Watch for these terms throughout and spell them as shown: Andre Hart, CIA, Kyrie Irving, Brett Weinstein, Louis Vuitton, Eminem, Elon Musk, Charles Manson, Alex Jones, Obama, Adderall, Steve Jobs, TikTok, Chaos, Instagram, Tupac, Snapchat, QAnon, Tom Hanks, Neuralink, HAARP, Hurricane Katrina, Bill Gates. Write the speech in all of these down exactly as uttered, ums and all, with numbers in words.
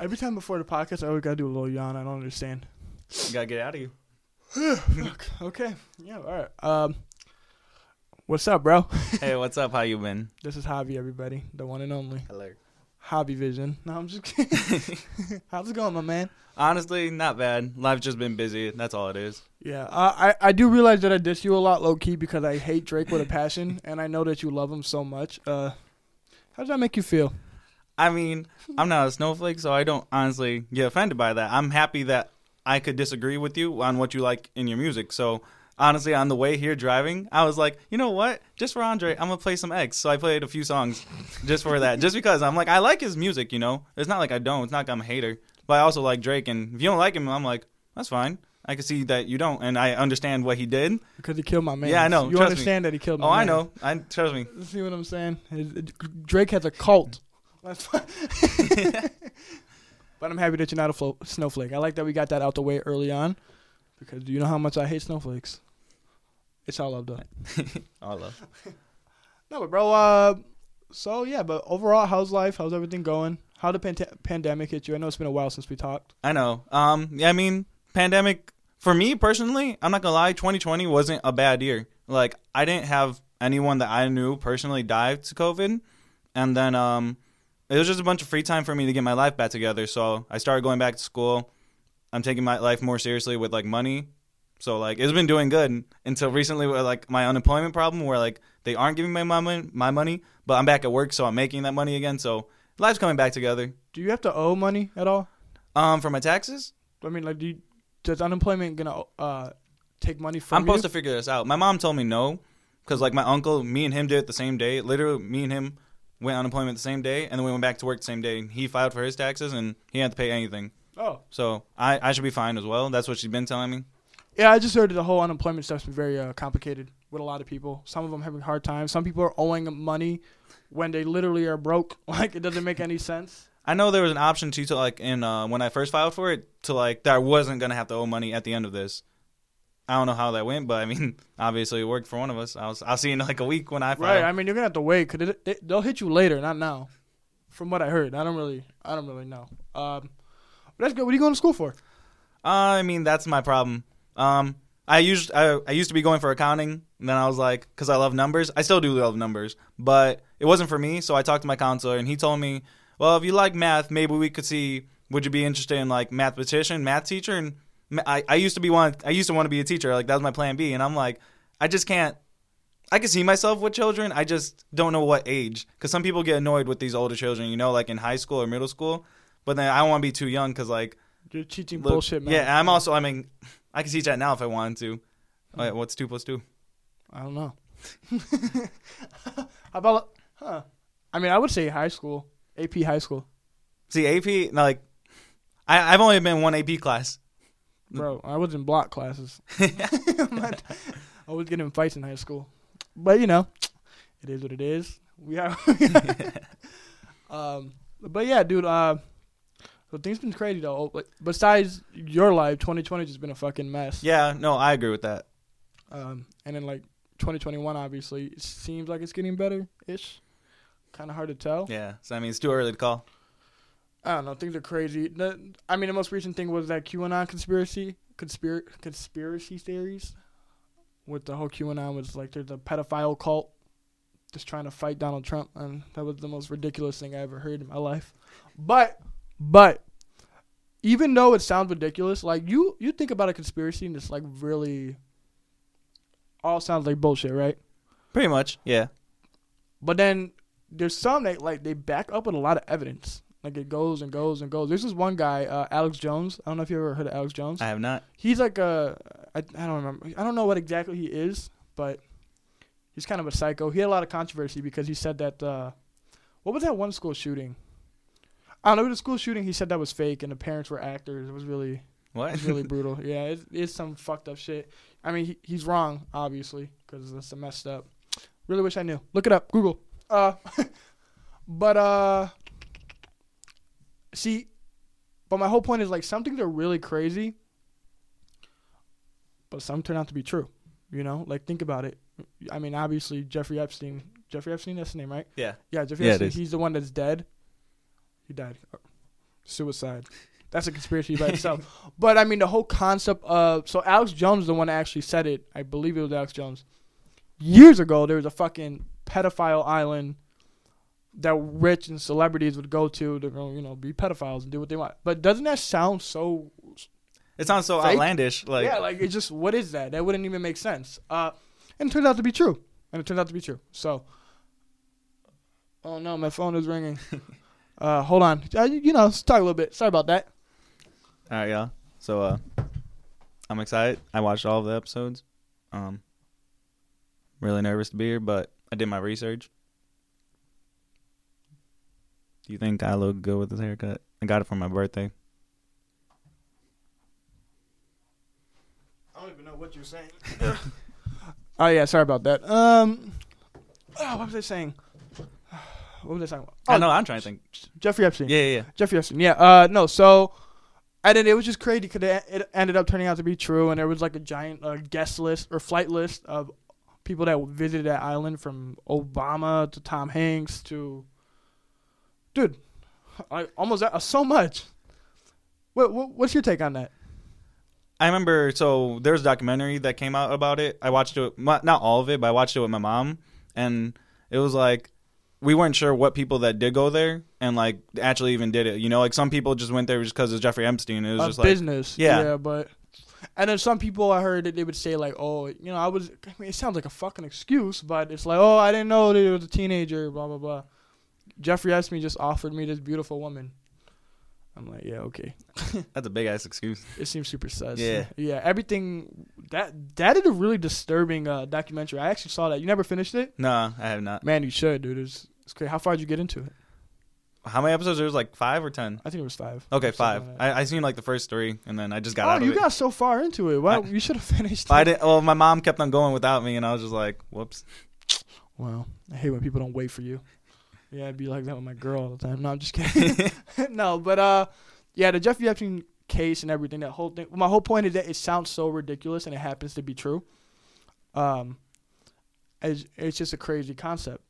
Every time before the podcast, I always gotta do a little yawn. I don't understand. You gotta get out of you. Okay. Yeah, all right. Um, what's up, bro? Hey, what's up? How you been? This is Javi, everybody. The one and only. Hello. Javi Vision. No, I'm just kidding. How's it going, my man? Honestly, not bad. Life's just been busy. That's all it is. Yeah. Uh, I, I do realize that I diss you a lot, low-key, because I hate Drake with a passion, and I know that you love him so much. Uh, how does that make you feel? I mean, I'm not a snowflake, so I don't honestly get offended by that. I'm happy that I could disagree with you on what you like in your music. So, honestly, on the way here driving, I was like, you know what? Just for Andre, I'm going to play some X. So I played a few songs just for that. Just because I'm like, I like his music, you know? It's not like I don't. It's not like I'm a hater. But I also like Drake. And if you don't like him, I'm like, that's fine. I can see that you don't, and I understand what he did. Because he killed my man. Yeah, I know. You trust understand me. That he killed my oh, man. Oh, I know. I Trust me. See what I'm saying? Drake has a cult. That's fine. But I'm happy that you're not a flo- snowflake. I like that we got that out the way early on, because you know how much I hate snowflakes. It's all love, though. All love. No, but bro. Uh, so yeah, but overall, how's life? How's everything going? How did the pan- pandemic hit you? I know it's been a while since we talked. I know. Um, yeah, I mean, pandemic for me personally. I'm not gonna lie. twenty twenty wasn't a bad year. Like, I didn't have anyone that I knew personally die to COVID, and then um. It was just a bunch of free time for me to get my life back together. So I started going back to school. I'm taking my life more seriously with, like, money. So, like, it's been doing good until recently with, like, my unemployment problem where, like, they aren't giving me my money, my money, but I'm back at work, so I'm making that money again. So life's coming back together. Do you have to owe money at all? Um, for my taxes? I mean, like, do you, does unemployment gonna uh take money from you? I'm supposed to figure this out. My mom told me no because, like, my uncle, me and him did it the same day. Literally, me and him went on unemployment the same day, and then we went back to work the same day. He filed for his taxes, and he had to pay anything. Oh. So I, I should be fine as well. That's what she's been telling me. Yeah, I just heard the whole unemployment stuff's been very uh, complicated with a lot of people. Some of them having a hard time. Some people are owing money when they literally are broke. Like, it doesn't make any sense. I know there was an option, too, to, like, in uh, when I first filed for it, to, like, that I wasn't going to have to owe money at the end of this. I don't know how that went, but, I mean, obviously it worked for one of us. I'll, I'll see you in, like, a week when I file. Right, I mean, you're going to have to wait because they, they'll hit you later, not now, from what I heard. I don't really I don't really know. Um, but that's good. What are you going to school for? Uh, I mean, that's my problem. Um, I used I, I used to be going for accounting, and then I was like, because I love numbers. I still do love numbers, but it wasn't for me, so I talked to my counselor, and he told me, well, if you like math, maybe we could see, would you be interested in, like, mathematician, math teacher, and I, I used to be want I used to want to be a teacher. Like, that was my plan B, and I'm like, I just can't. I can see myself with children. I just don't know what age, because some people get annoyed with these older children, you know, like in high school or middle school. But then I don't want to be too young, because, like, you're teaching look, bullshit, man. Yeah, I'm also. I mean, I can teach that now if I wanted to. All right, what's two plus two? I don't know. How about? Huh? I mean, I would say high school, A P high school. See, A P like I, I've only been one A P class. Bro, I was in block classes. not, I was getting in fights in high school. But, you know, it is what it is. We are. um, but, yeah, dude, uh, so things been crazy, though. Like, besides your life, twenty twenty just been a fucking mess. Yeah, no, I agree with that. Um, and then, like, twenty twenty-one, obviously, it seems like it's getting better-ish. Kind of hard to tell. Yeah, so, I mean, it's too early to call. I don't know. Things are crazy. The, I mean, the most recent thing was that QAnon conspiracy conspir- conspiracy theories with the whole QAnon was like there's a pedophile cult just trying to fight Donald Trump. And that was the most ridiculous thing I ever heard in my life. But, but, even though it sounds ridiculous, like you, you think about a conspiracy and it's like really all sounds like bullshit, right? Pretty much, yeah. But then there's some that like they back up with a lot of evidence. Like, it goes and goes and goes. There's this one guy, uh, Alex Jones. I don't know if you ever heard of Alex Jones. I have not. He's like a, I, I don't remember. I don't know what exactly he is, but he's kind of a psycho. He had a lot of controversy because he said that, uh, what was that one school shooting? I don't know. The school shooting, he said that was fake and the parents were actors. It was really, what? It was really brutal. Yeah, it, it's some fucked up shit. I mean, he, he's wrong, obviously, because that's messed up. Really wish I knew. Look it up. Google. Uh, but, uh... See, but my whole point is, like, some things are really crazy, but some turn out to be true, you know? Like, think about it. I mean, obviously, Jeffrey Epstein. Jeffrey Epstein, that's the name, right? Yeah. Yeah, Jeffrey yeah, Epstein, he's the one that's dead. He died. suicide. That's a conspiracy by itself. But, I mean, the whole concept of... So, Alex Jones is the one that actually said it. I believe it was Alex Jones. Years ago, there was a fucking pedophile island that rich and celebrities would go to to, you know, be pedophiles and do what they want. But doesn't that sound so... It sounds so fake? Outlandish. Like Yeah, like, it's just... What is that? That wouldn't even make sense. Uh, and it turns out to be true. And it turns out to be true. So... Oh, no, my phone is ringing. uh, hold on. Uh, you, you know, let's talk a little bit. Sorry about that. All right, y'all. So, uh, I'm excited. I watched all of the episodes. Um, really nervous to be here, but I did my research. Do you think I look good with this haircut? I got it for my birthday. I don't even know what you're saying. Oh, yeah. Sorry about that. Um, oh, what was I saying? What was I talking about? Oh, I know. I'm trying to think. Jeffrey Epstein. Yeah, yeah, yeah. Jeffrey Epstein. Yeah. Uh, no, so... And then it was just crazy because it ended up turning out to be true, and there was like a giant uh, guest list or flight list of people that visited that island, from Obama to Tom Hanks to, dude, I almost uh, so much. What, what what's your take on that? I remember, so there's a documentary that came out about it. I watched it, not all of it, but I watched it with my mom, and it was like, we weren't sure what people that did go there and, like, actually even did it. You know, like, some people just went there just because of Jeffrey Epstein. It was uh, just, like... business. Yeah. Yeah, but... And then some people, I heard that they would say, like, oh, you know, I was... I mean, it sounds like a fucking excuse, but it's like, oh, I didn't know that it was a teenager, blah, blah, blah. Jeffrey Epstein just offered me this beautiful woman. I'm like, yeah, okay. That's a big-ass excuse. It seems super sus. Yeah. Yeah, everything... That that is a really disturbing uh, documentary. I actually saw that. You never finished it? No, I have not. Man, you should, dude. It's, it's great. How far did you get into it? How many episodes? There was like five or ten? I think it was five. Okay, five. Like I, I seen like the first three, and then I just got oh, out of it. Oh, you got so far into it. Wow, I, you should have finished it. I didn't, well, my mom kept on going without me, and I was just like, whoops. Wow. I hate when people don't wait for you. Yeah, I'd be like that with my girl all the time. No, I'm just kidding. No, but uh, yeah, the Jeffrey Epstein case and everything, that whole thing. My whole point is that it sounds so ridiculous, and it happens to be true. Um, it's, it's just a crazy concept.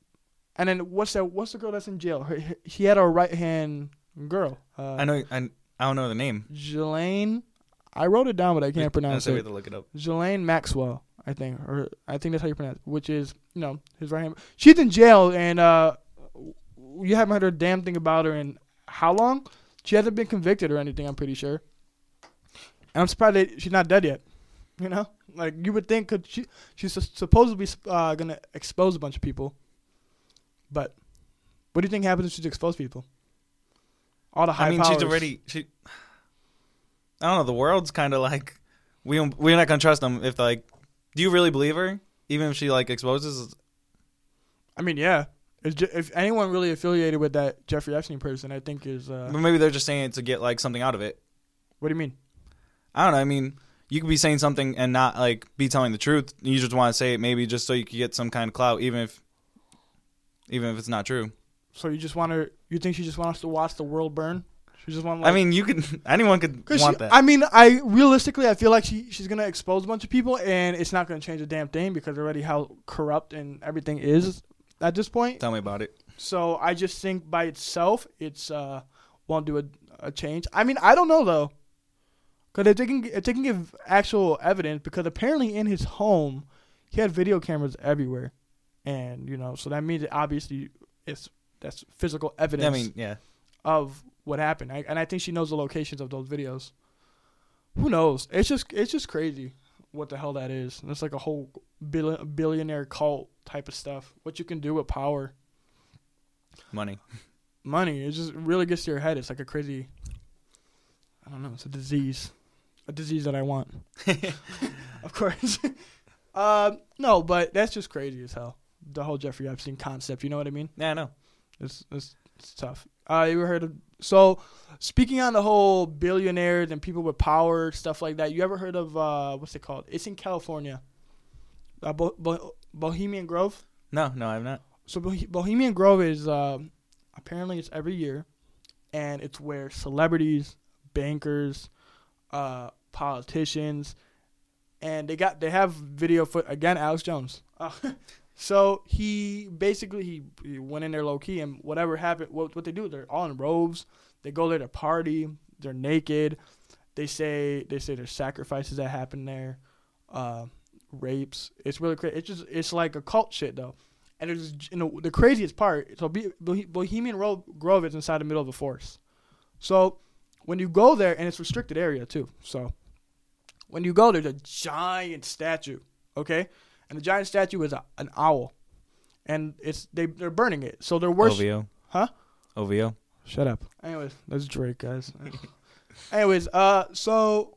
And then what's that? What's the girl that's in jail? Her, he had a right hand girl. Uh, I know. I, I don't know the name. Ghislaine. I wrote it down, but I can't it, pronounce it. We have to look it up. Ghislaine Maxwell, I think, or I think that's how you pronounce it. Which is, you know, his right hand. She's in jail, and uh, you haven't heard a damn thing about her in how long? She hasn't been convicted or anything, I'm pretty sure. And I'm surprised that she's not dead yet. You know, like you would think, cause she she's supposedly uh, gonna expose a bunch of people. But what do you think happens if she exposes people? All the high I mean, powers. She's already. She, I don't know. The world's kind of like we we're not gonna trust them. If like, do you really believe her? Even if she like exposes. I mean, yeah. If anyone really affiliated with that Jeffrey Epstein person, I think is... Uh, but maybe they're just saying it to get, like, something out of it. What do you mean? I don't know. I mean, you could be saying something and not, like, be telling the truth. You just want to say it maybe just so you could get some kind of clout, even if even if it's not true. So you just want to... You think she just wants to watch the world burn? She just want. Like, I mean, you could... Anyone could want she, that. I mean, I realistically, I feel like she, she's going to expose a bunch of people, and it's not going to change a damn thing because already how corrupt and everything is... At this point. Tell me about it. So I just think by itself, it's uh won't do a, a change. I mean, I don't know, though. Because if they can, if they can give actual evidence, because apparently in his home, he had video cameras everywhere. And, you know, so that means that obviously it's that's physical evidence I mean, yeah. of what happened. I, and I think she knows the locations of those videos. Who knows? It's just it's just crazy what the hell that is. And it's like a whole bill- billionaire cult. Type of stuff. What you can do with power, money, money. It just really gets to your head. It's like a crazy. I don't know. It's a disease, a disease that I want. Of course. um, no, but that's just crazy as hell. The whole Jeffrey Epstein concept. You know what I mean? Yeah, I know. It's it's, it's tough. Uh, you ever heard of? So, speaking on the whole billionaires and people with power stuff like that. You ever heard of uh, what's it called? It's in California. Uh, bo- bo- Bohemian Grove? No, no, I've not. So Bo- Bohemian Grove is uh, apparently it's every year, and it's where celebrities, bankers, uh, politicians, and they got they have video foot again. Alex Jones. Uh, so he basically he, he went in there low key, and whatever happened, what what they do? They're all in robes. They go there to party. They're naked. They say they say there's sacrifices that happen there, uh, rapes. It's really crazy. It's just it's like a cult shit though. And it's you know the craziest part. So Bohemian Grove is inside the middle of a forest. So when you go there, and it's a restricted area too. So when you go, there's a giant statue. Okay, and the giant statue is a, an owl, and it's they they're burning it. So they're worship. O V O. Huh? O V O. Shut up. Anyways, that's Drake, guys. Anyways, uh, so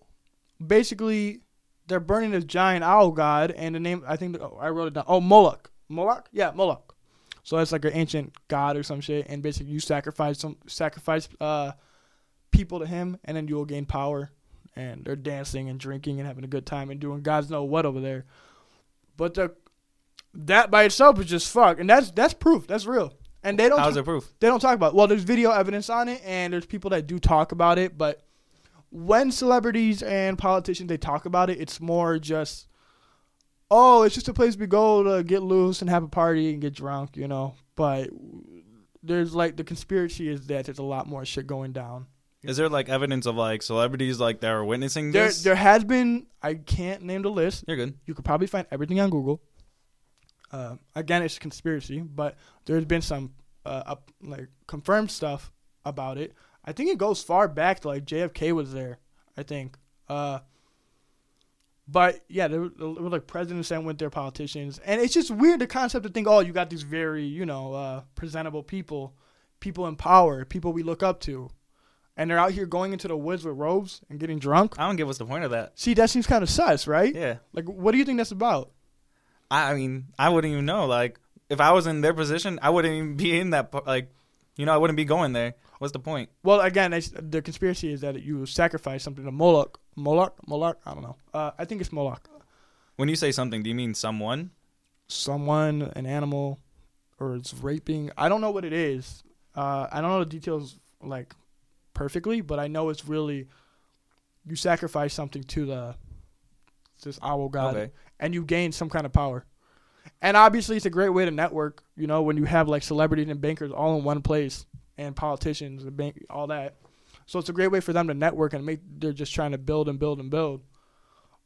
basically, they're burning this giant owl god, and the name I think oh, I wrote it down. Oh, Moloch. Moloch? Yeah, Moloch. So that's like an ancient god or some shit, and basically you sacrifice some sacrifice uh people to him, and then you will gain power. And they're dancing and drinking and having a good time and doing God's know what over there. But the that by itself is just fuck, and that's that's proof. That's real. And they don't. How's it proof? They don't talk about it. Well, there's video evidence on it, and there's people that do talk about it. But when celebrities and politicians they talk about it, it's more just, oh, it's just a place we go to get loose and have a party and get drunk, you know. But there's like the conspiracy is that there's a lot more shit going down. Is there like evidence of like celebrities like that are witnessing there, this? There has been. I can't name the list. You're good. You could probably find everything on Google. Uh, again, it's a conspiracy, but there's been some uh, up, like confirmed stuff about it. I think it goes far back to like J F K was there, I think. Uh, but yeah, there were, there were like presidents that went there, politicians, and it's just weird the concept to think, oh, you got these very you know uh, presentable people, people in power, people we look up to, and they're out here going into the woods with robes and getting drunk. I don't get what's the point of that. See, that seems kind of sus, right? Yeah. Like, what do you think that's about? I mean, I wouldn't even know. Like, if I was in their position, I wouldn't even be in that. Like, you know, I wouldn't be going there. What's the point? Well, again, the conspiracy is that you sacrifice something to Moloch. Moloch? Moloch? I don't know. Uh, I think it's Moloch. When you say something, do you mean someone? Someone, an animal, or it's raping. I don't know what it is. Uh, I don't know the details, like, perfectly, but I know it's really you sacrifice something to the this owl god. Okay. And you gain some kind of power. And obviously, it's a great way to network, you know, when you have, like, celebrities and bankers all in one place and politicians and bank, all that. So it's a great way for them to network and make – they're just trying to build and build and build.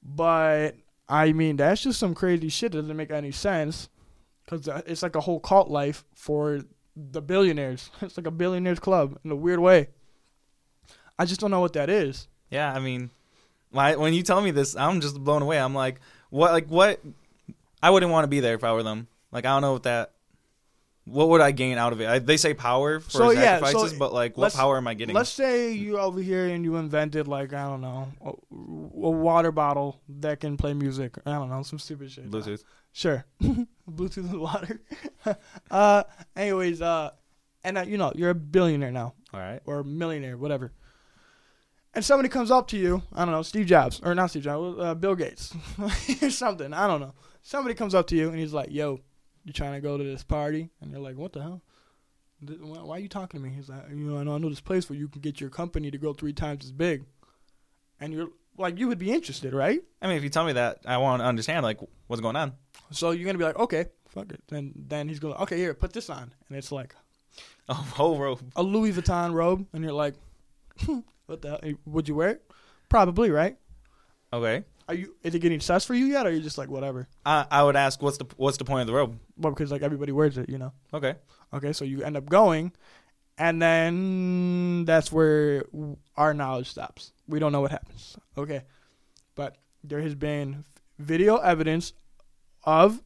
But, I mean, that's just some crazy shit that doesn't make any sense because it's like a whole cult life for the billionaires. It's like a billionaires club in a weird way. I just don't know what that is. Yeah, I mean, my, when you tell me this, I'm just blown away. I'm like – What like what? I wouldn't want to be there if I were them. Like I don't know what that. What would I gain out of it? I, they say power for so, sacrifices, yeah, so but like what power am I getting? Let's say you're over here and you invented like I don't know a, a water bottle that can play music. I don't know some stupid shit. Bluetooth. Sure, Bluetooth and water. uh, anyways, uh, and uh, you know you're a billionaire now. All right. Or a millionaire, whatever. And somebody comes up to you, I don't know, Steve Jobs, or not Steve Jobs, uh, Bill Gates, or something, I don't know. Somebody comes up to you, and he's like, yo, you trying to go to this party? And you're like, what the hell? Why are you talking to me? He's like, you know, I know, I know this place where you can get your company to go three times as big. And you're like, you would be interested, right? I mean, if you tell me that, I want to understand, like, what's going on. So you're going to be like, okay, fuck it. Then, then he's going to, okay, here, put this on. And it's like a whole robe. A Louis Vuitton robe. And you're like, hmm. What the hell? Would you wear it? Probably, right? Okay. Are you? Is it getting sus for you yet, or are you just like whatever? I I would ask what's the what's the point of the robe? Well, because like everybody wears it, you know. Okay. Okay, so you end up going, and then that's where our knowledge stops. We don't know what happens. Okay, but there has been video evidence of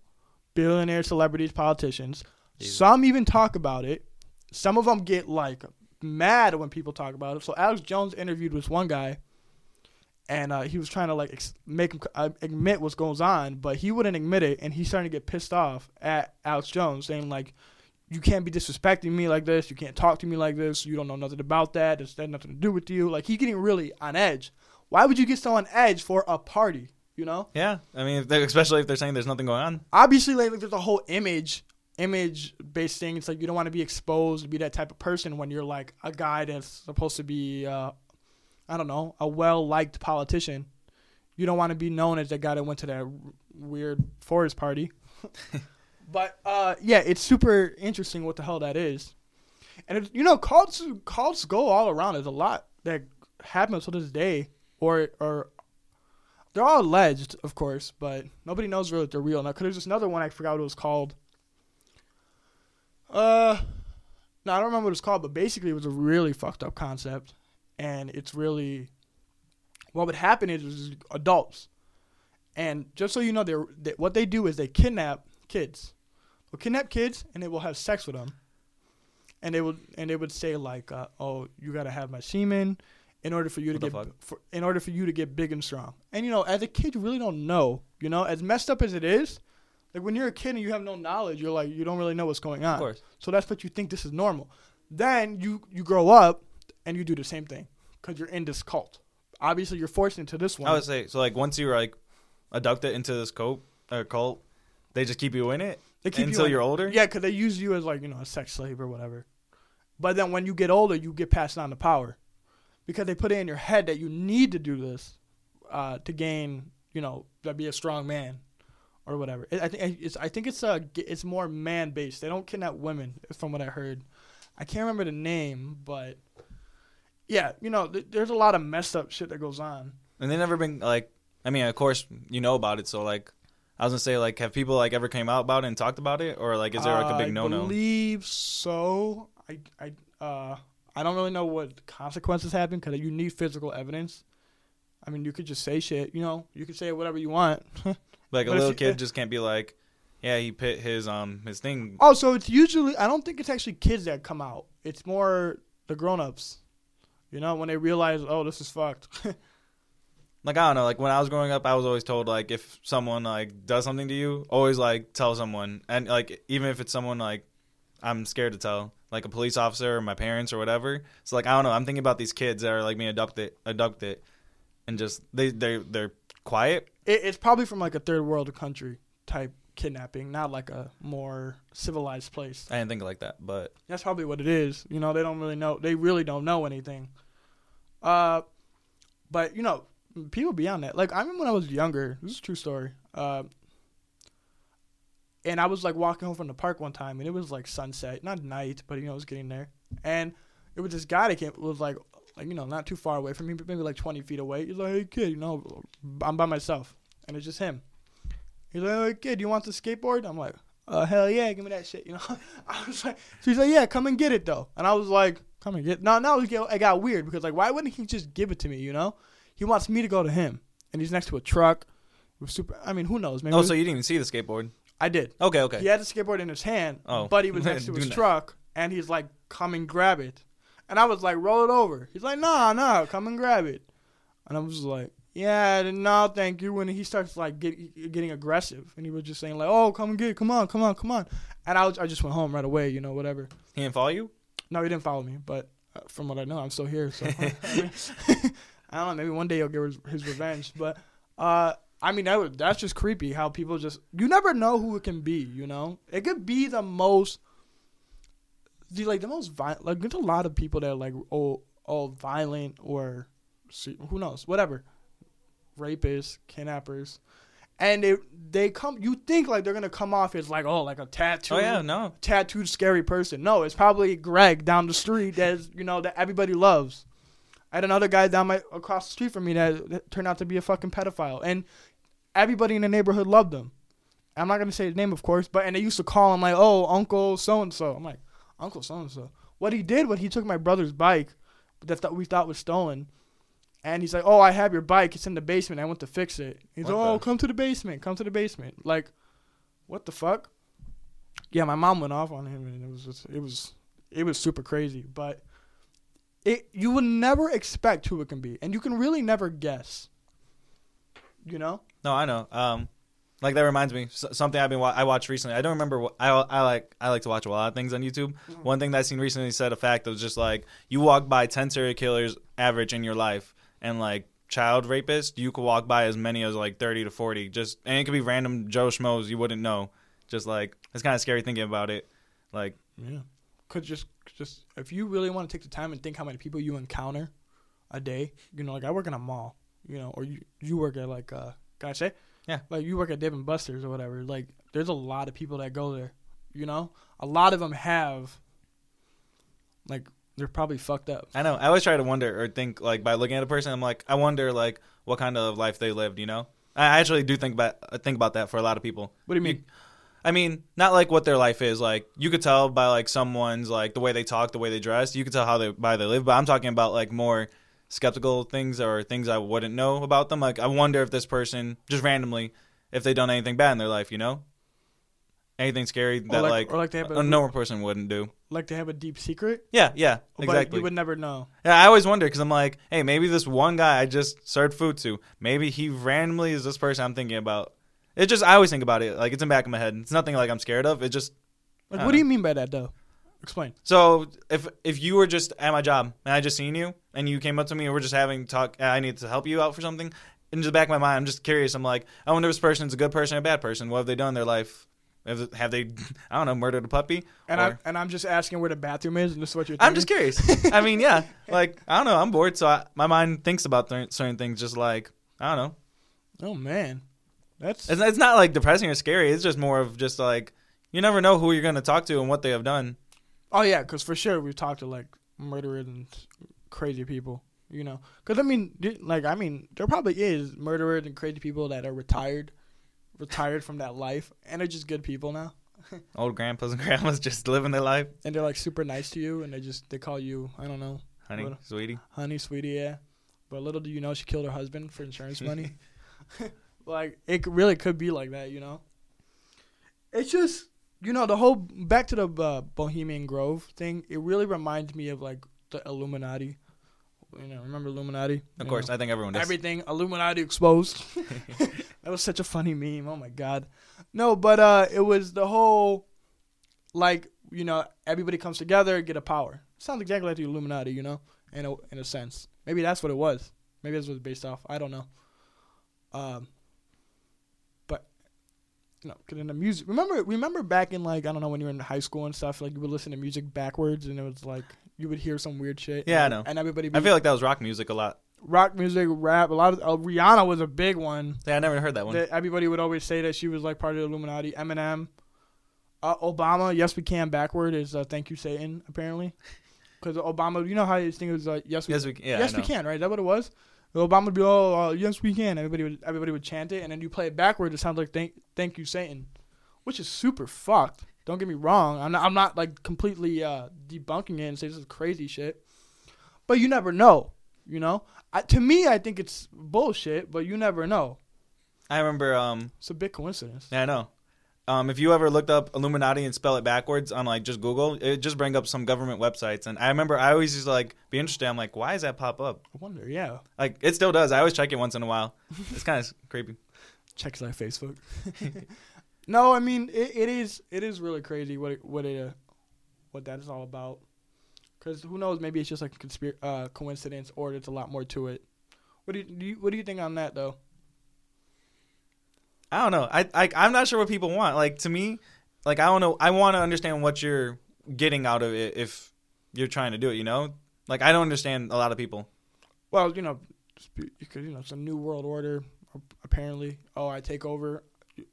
billionaire celebrities, politicians. Jesus. Some even talk about it. Some of them get like mad when people talk about it. So Alex Jones interviewed this one guy, and uh, he was trying to like ex- make him uh, admit what goes on, but he wouldn't admit it, and he's starting to get pissed off at Alex Jones, saying like, "You can't be disrespecting me like this. You can't talk to me like this. You don't know nothing about that. There's that nothing to do with you." Like he's getting really on edge. Why would you get so on edge for a party? You know? Yeah, I mean, if especially if they're saying there's nothing going on. Obviously, like, like there's a whole image. image-based thing. It's like you don't want to be exposed to be that type of person when you're like a guy that's supposed to be, uh, I don't know, a well-liked politician. You don't want to be known as the guy that went to that weird forest party. But, uh, yeah, it's super interesting what the hell that is. And, it's, you know, cults, cults go all around. There's a lot that happens to this day, or or they're all alleged, of course, but nobody knows really if they're real. Now, because there's this another one, I forgot what it was called. Uh, no, I don't remember what it was called, but basically it was a really fucked up concept. And it's really, what would happen is, is adults. And just so you know, they're, they, what they do is they kidnap kids. They'll kidnap kids, and they will have sex with them. And they would, and they would say like, uh, "Oh, you gotta have my semen in order for you what to get, for, in order for you to get big and strong." And you know, as a kid, you really don't know. You know, as messed up as it is, like when you're a kid and you have no knowledge, you're like, you don't really know what's going on. Of course. So that's what you think, this is normal. Then you you grow up and you do the same thing because you're in this cult. Obviously, you're forced into this one. I would say so. Like once you're like abducted into this cult, uh, cult, they just keep you in it. They keep Until you in, you're older? Yeah, because they use you as, like, you know, a sex slave or whatever. But then when you get older, you get passed on the power. Because they put it in your head that you need to do this uh, to gain, you know, to be a strong man or whatever. It, I, th- it's, I think it's uh, it's more man-based. They don't kidnap women, from what I heard. I can't remember the name, but, yeah, you know, th- there's a lot of messed up shit that goes on. And they never been, like, I mean, of course, you know about it, so, like, I was going to say, like, have people, like, ever came out about it and talked about it? Or, like, is there, like, a big no-no? I believe so. I, I, uh, I don't really know what consequences happen because you need physical evidence. I mean, you could just say shit, you know. You could say whatever you want. Like, but a little you, kid just can't be like, yeah, he pit his um his thing. Oh, so it's usually – I don't think it's actually kids that come out. It's more the grown-ups, you know, when they realize, oh, this is fucked. Like, I don't know, like, when I was growing up, I was always told, like, if someone, like, does something to you, always, like, tell someone. And, like, even if it's someone, like, I'm scared to tell, like, a police officer or my parents or whatever. So, like, I don't know, I'm thinking about these kids that are, like, being abducted, abducted and just, they, they, they're quiet. It, it's probably from, like, a third world country type kidnapping, not, like, a more civilized place. I didn't think like that, but. That's probably what it is. You know, they don't really know, they really don't know anything. Uh, but, you know. People beyond that. Like, I remember when I was younger, this is a true story, uh, and I was, like, walking home from the park one time, and it was, like, sunset. Not night, but, you know, it was getting there. And it was this guy that came, was, like, like you know, not too far away from me, but maybe, like, twenty feet away. He's like, hey, kid, you know, I'm by myself. And it's just him. He's like, hey, kid, you want the skateboard? I'm like, uh, hell yeah, give me that shit, you know. I was like, so he's like, yeah, come and get it, though. And I was like, come and get it. No, no, it got weird, because, like, why wouldn't he just give it to me, you know? He wants me to go to him, and he's next to a truck. It was super. I mean, who knows? Maybe oh, was, so you didn't even see the skateboard? I did. Okay, okay. He had the skateboard in his hand, oh. but he was next to his that. truck, and he's like, come and grab it. And I was like, roll it over. He's like, nah, nah, come and grab it. And I was like, yeah, no, thank you. And he starts like get, getting aggressive, and he was just saying like, oh, come and get it. Come on, come on, come on. And I, was, I just went home right away, you know, whatever. He didn't follow you? No, he didn't follow me, but from what I know, I'm still here, so. I don't know, maybe one day he'll get his, his revenge. But, uh, I mean, that was, that's just creepy how people just... You never know who it can be, you know? It could be the most... The, like, the most violent... Like, there's a lot of people that are, like, all, all violent or... Who knows? Whatever. Rapists, kidnappers. And they, they come... You think, like, they're going to come off as, like, oh, like a tattooed... Oh, yeah, no. Tattooed scary person. No, it's probably Greg down the street that's, you know, that everybody loves. I had another guy down my across the street from me that, that turned out to be a fucking pedophile. And everybody in the neighborhood loved him. I'm not going to say his name, of course, but and they used to call him like, oh, Uncle so-and-so. I'm like, Uncle so-and-so. What he did was he took my brother's bike that th- we thought was stolen. And he's like, oh, I have your bike. It's in the basement. I went to fix it. He's like, oh, come to the basement. Come to the basement. Like, what the fuck? Yeah, my mom went off on him, and it was just, it was it was super crazy, but... It you would never expect who it can be, and you can really never guess. You know? No, I know. Um, like that reminds me something I've been wa- I watched recently. I don't remember. What, I I like I like to watch a lot of things on YouTube. Mm-hmm. One thing that I seen recently said a fact that was just like you walk by ten serial killers average in your life, and like child rapists, you could walk by as many as like thirty to forty. Just and it could be random Joe Schmoes you wouldn't know. Just like it's kind of scary thinking about it. Like yeah, could just. Just if you really want to take the time and think how many people you encounter a day, you know, like I work in a mall, you know, or you, you work at like, uh, can I say? Yeah. Like you work at Dave and Buster's or whatever. Like there's a lot of people that go there, you know, a lot of them have Like, they're probably fucked up. I know. I always try to wonder or think, like, by looking at a person, I'm like, I wonder, like, what kind of life they lived, you know? I actually do think about think about that for a lot of people. What do you mean? You, I mean, not, like, what their life is. Like, you could tell by, like, someone's, like, the way they talk, the way they dress. You could tell how they by they live. But I'm talking about, like, more skeptical things or things I wouldn't know about them. Like, I wonder if this person, just randomly, if they done anything bad in their life, you know? Anything scary that, or like, like, or like they have a, a normal person wouldn't do. Like they have a deep secret? Yeah, yeah, but exactly. You would never know. Yeah, I always wonder because I'm like, hey, maybe this one guy I just served food to, maybe he randomly is this person I'm thinking about. It just, I always think about it. Like, it's in the back of my head. It's nothing like I'm scared of. It just. Like, what know. do you mean by that, though? Explain. So if if you were just at my job and I just seen you and you came up to me and we're just having talk, I need to help you out for something. In the back of my mind, I'm just curious. I'm like, I wonder if this person's a good person or a bad person. What have they done in their life? Have they, I don't know, murdered a puppy? And, I, and I'm just asking where the bathroom is, and this is what you're thinking? I'm just curious. I mean, yeah. Like, I don't know. I'm bored, so I, my mind thinks about th- certain things just like, I don't know. Oh, man. that's It's, it's not, like, depressing or scary. It's just more of just, like, you never know who you're going to talk to and what they have done. Oh, yeah, because for sure we've talked to, like, murderers and crazy people, you know. Because, I mean, like, I mean, there probably is murderers and crazy people that are retired. Retired from that life, and they're just good people now. Old grandpas and grandmas just living their life, and they're like super nice to you, and they just they call you I don't know, honey, little, sweetie, honey, sweetie, yeah. But little do you know, she killed her husband for insurance money. Like it really could be like that, you know. It's just you know the whole back to the uh, Bohemian Grove thing. It really reminds me of like the Illuminati. You know, remember Illuminati? Of course, know? I think everyone does. Everything Illuminati exposed. That was such a funny meme. Oh my god. No, but uh, it was the whole, like you know, everybody comes together, get a power. Sounds exactly like the Illuminati, you know, in a in a sense. Maybe that's what it was. Maybe that's what it's based off. I don't know. Um, but you know, cause in the music, remember, remember back in like I don't know when you were in high school and stuff, like you would listen to music backwards, and it was like. You would hear some weird shit. Yeah, and, I know. And everybody. Be, I feel like that was rock music a lot. Rock music, rap. A lot of uh, Rihanna was a big one. Yeah, I never heard that one. That everybody would always say that she was like part of the Illuminati. Eminem, uh, Obama. Yes, we can. Backward is uh, thank you, Satan. Apparently, because Obama. You know how his thing was like yes, we, yes, we, yeah, yes, we can. Right? Is that what it was? Obama would be oh uh, yes, we can. Everybody would everybody would chant it, and then you play it backward. It sounds like thank thank you, Satan, which is super fucked. Don't get me wrong. I'm not, I'm not like, completely uh, debunking it and say this is crazy shit. But you never know, you know? I, to me, I think it's bullshit, but you never know. I remember... Um, it's a big coincidence. Yeah, I know. Um, if you ever looked up Illuminati and spell it backwards on, like, just Google, it just bring up some government websites. And I remember I always just, like, be interested. I'm like, why does that pop up? I wonder, yeah. Like, it still does. I always check it once in a while. It's kind of creepy. Checks like Facebook. No, I mean it, it is it is really crazy what it, what it uh, what that is all about. Because who knows? Maybe it's just like a conspir- uh, coincidence, or there's a lot more to it. What do you, do you what do you think on that though? I don't know. I, I I'm not sure what people want. Like to me, like I don't know. I want to understand what you're getting out of it if you're trying to do it. You know, like I don't understand a lot of people. Well, you know, because you know it's a new world order. Apparently, oh, I take over.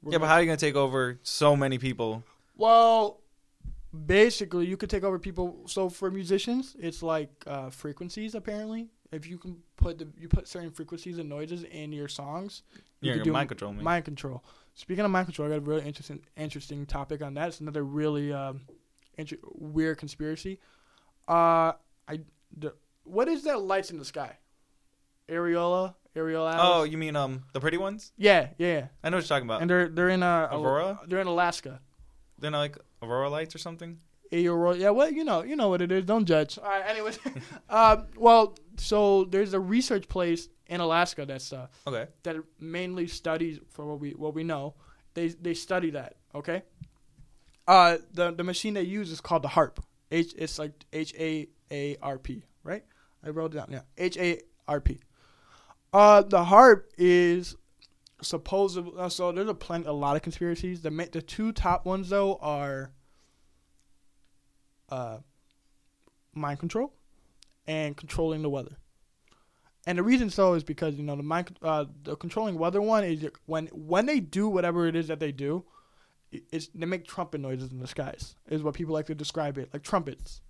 We're yeah, but how are you going to take over so many people? Well, basically, you could take over people. So for musicians, it's like uh, frequencies, apparently. If you can put the, you put certain frequencies and noises in your songs, you yeah, can do mind control. Man. Mind control. Speaking of mind control, I got a really interesting interesting topic on that. It's another really um, inter- weird conspiracy. Uh, I the, what is that lights in the sky? Areola? Ariel Alice. Oh, you mean um the pretty ones? Yeah, yeah. I know what you're talking about. And they're they're in uh, Aurora. They're in Alaska. They're not like Aurora lights or something. Aurora, yeah. Well, you know, you know what it is. Don't judge. All right. Anyways, um, well, so there's a research place in Alaska that's uh okay that mainly studies for what we what we know. They they study that. Okay. Uh, the the machine they use is called the HAARP. H it's like H A A R P, right? I wrote it down. Yeah, H A R P. Uh, the HAARP is supposedly uh, so. There's a plenty, a lot of conspiracies. The ma- the two top ones though are uh, mind control and controlling the weather. And the reason so is because you know the mind uh, the controlling weather one is when when they do whatever it is that they do, it's they make trumpet noises in the skies is what people like to describe it like trumpets.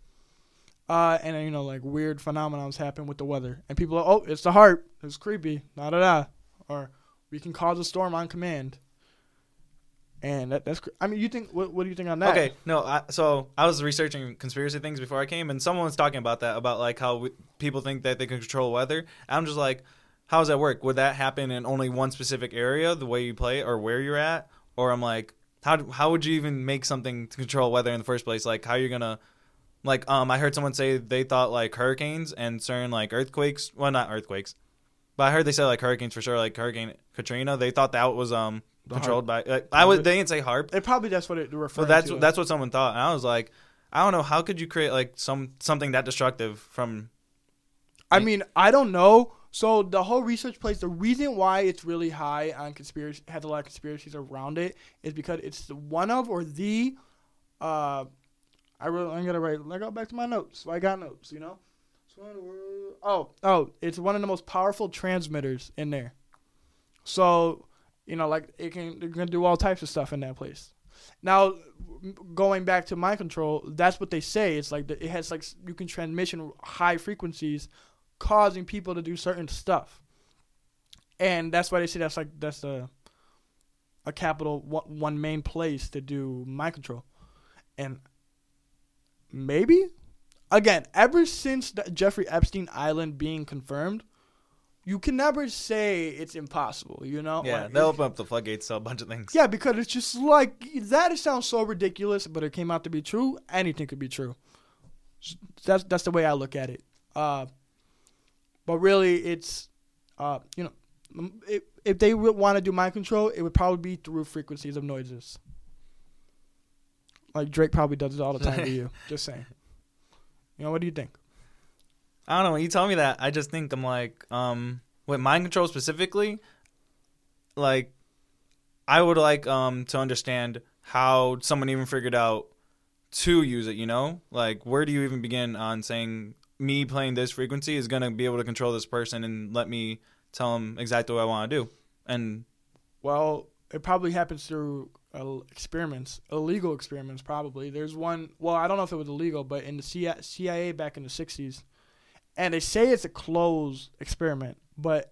uh, and you know, like weird phenomenons happen with the weather, and people are, oh, it's the HAARP, it's creepy, da da da, or we can cause a storm on command. And that, that's, I mean, you think, what, what do you think on that? Okay, no, I, so I was researching conspiracy things before I came, and someone was talking about that, about like how we, people think that they can control weather. I'm just like, how does that work? Would that happen in only one specific area, the way you play or where you're at? Or I'm like, how how would you even make something to control weather in the first place? Like, how you're going to, like, um, I heard someone say they thought like hurricanes and certain like earthquakes, well, not earthquakes, but I heard they said like hurricanes for sure, like Hurricane Katrina, they thought that was, um, controlled by, like, I would, they didn't say HAARP. It probably, that's what it referred to. That's that's what someone thought, and I was like, I don't know, how could you create like some something that destructive from? Like, I mean, I don't know. So the whole research place, the reason why it's really high on conspiracy, has a lot of conspiracies around it, is because it's the one of or the, uh, I really, I'm gonna write. I go back to my notes. So I got notes, you know. Oh, oh, it's one of the most powerful transmitters in there. So. You know, like, it can, it can do all types of stuff in that place. Now, going back to mind control, that's what they say. It's like the, it has, like, you can transmission high frequencies causing people to do certain stuff. And that's why they say that's, like, that's a, a capital one main place to do mind control. And maybe, again, ever since the Jeffrey Epstein Island being confirmed, you can never say it's impossible, you know? Yeah, like, they'll open up the floodgates to a bunch of things. Yeah, because it's just like, that it sounds so ridiculous, but it came out to be true. Anything could be true. That's that's the way I look at it. Uh, but really, it's, uh, you know, it, if they would want to do mind control, it would probably be through frequencies of noises. Like Drake probably does it all the time to you. Just saying. You know, what do you think? I don't know. When you tell me that, I just think I'm like, um, with mind control specifically, like, I would like um, to understand how someone even figured out to use it, you know? Like, where do you even begin on saying me playing this frequency is going to be able to control this person and let me tell them exactly what I want to do? And well, it probably happens through uh, experiments, illegal experiments probably. There's one, well, I don't know if it was illegal, but in the C I A back in the sixties, and they say it's a closed experiment, but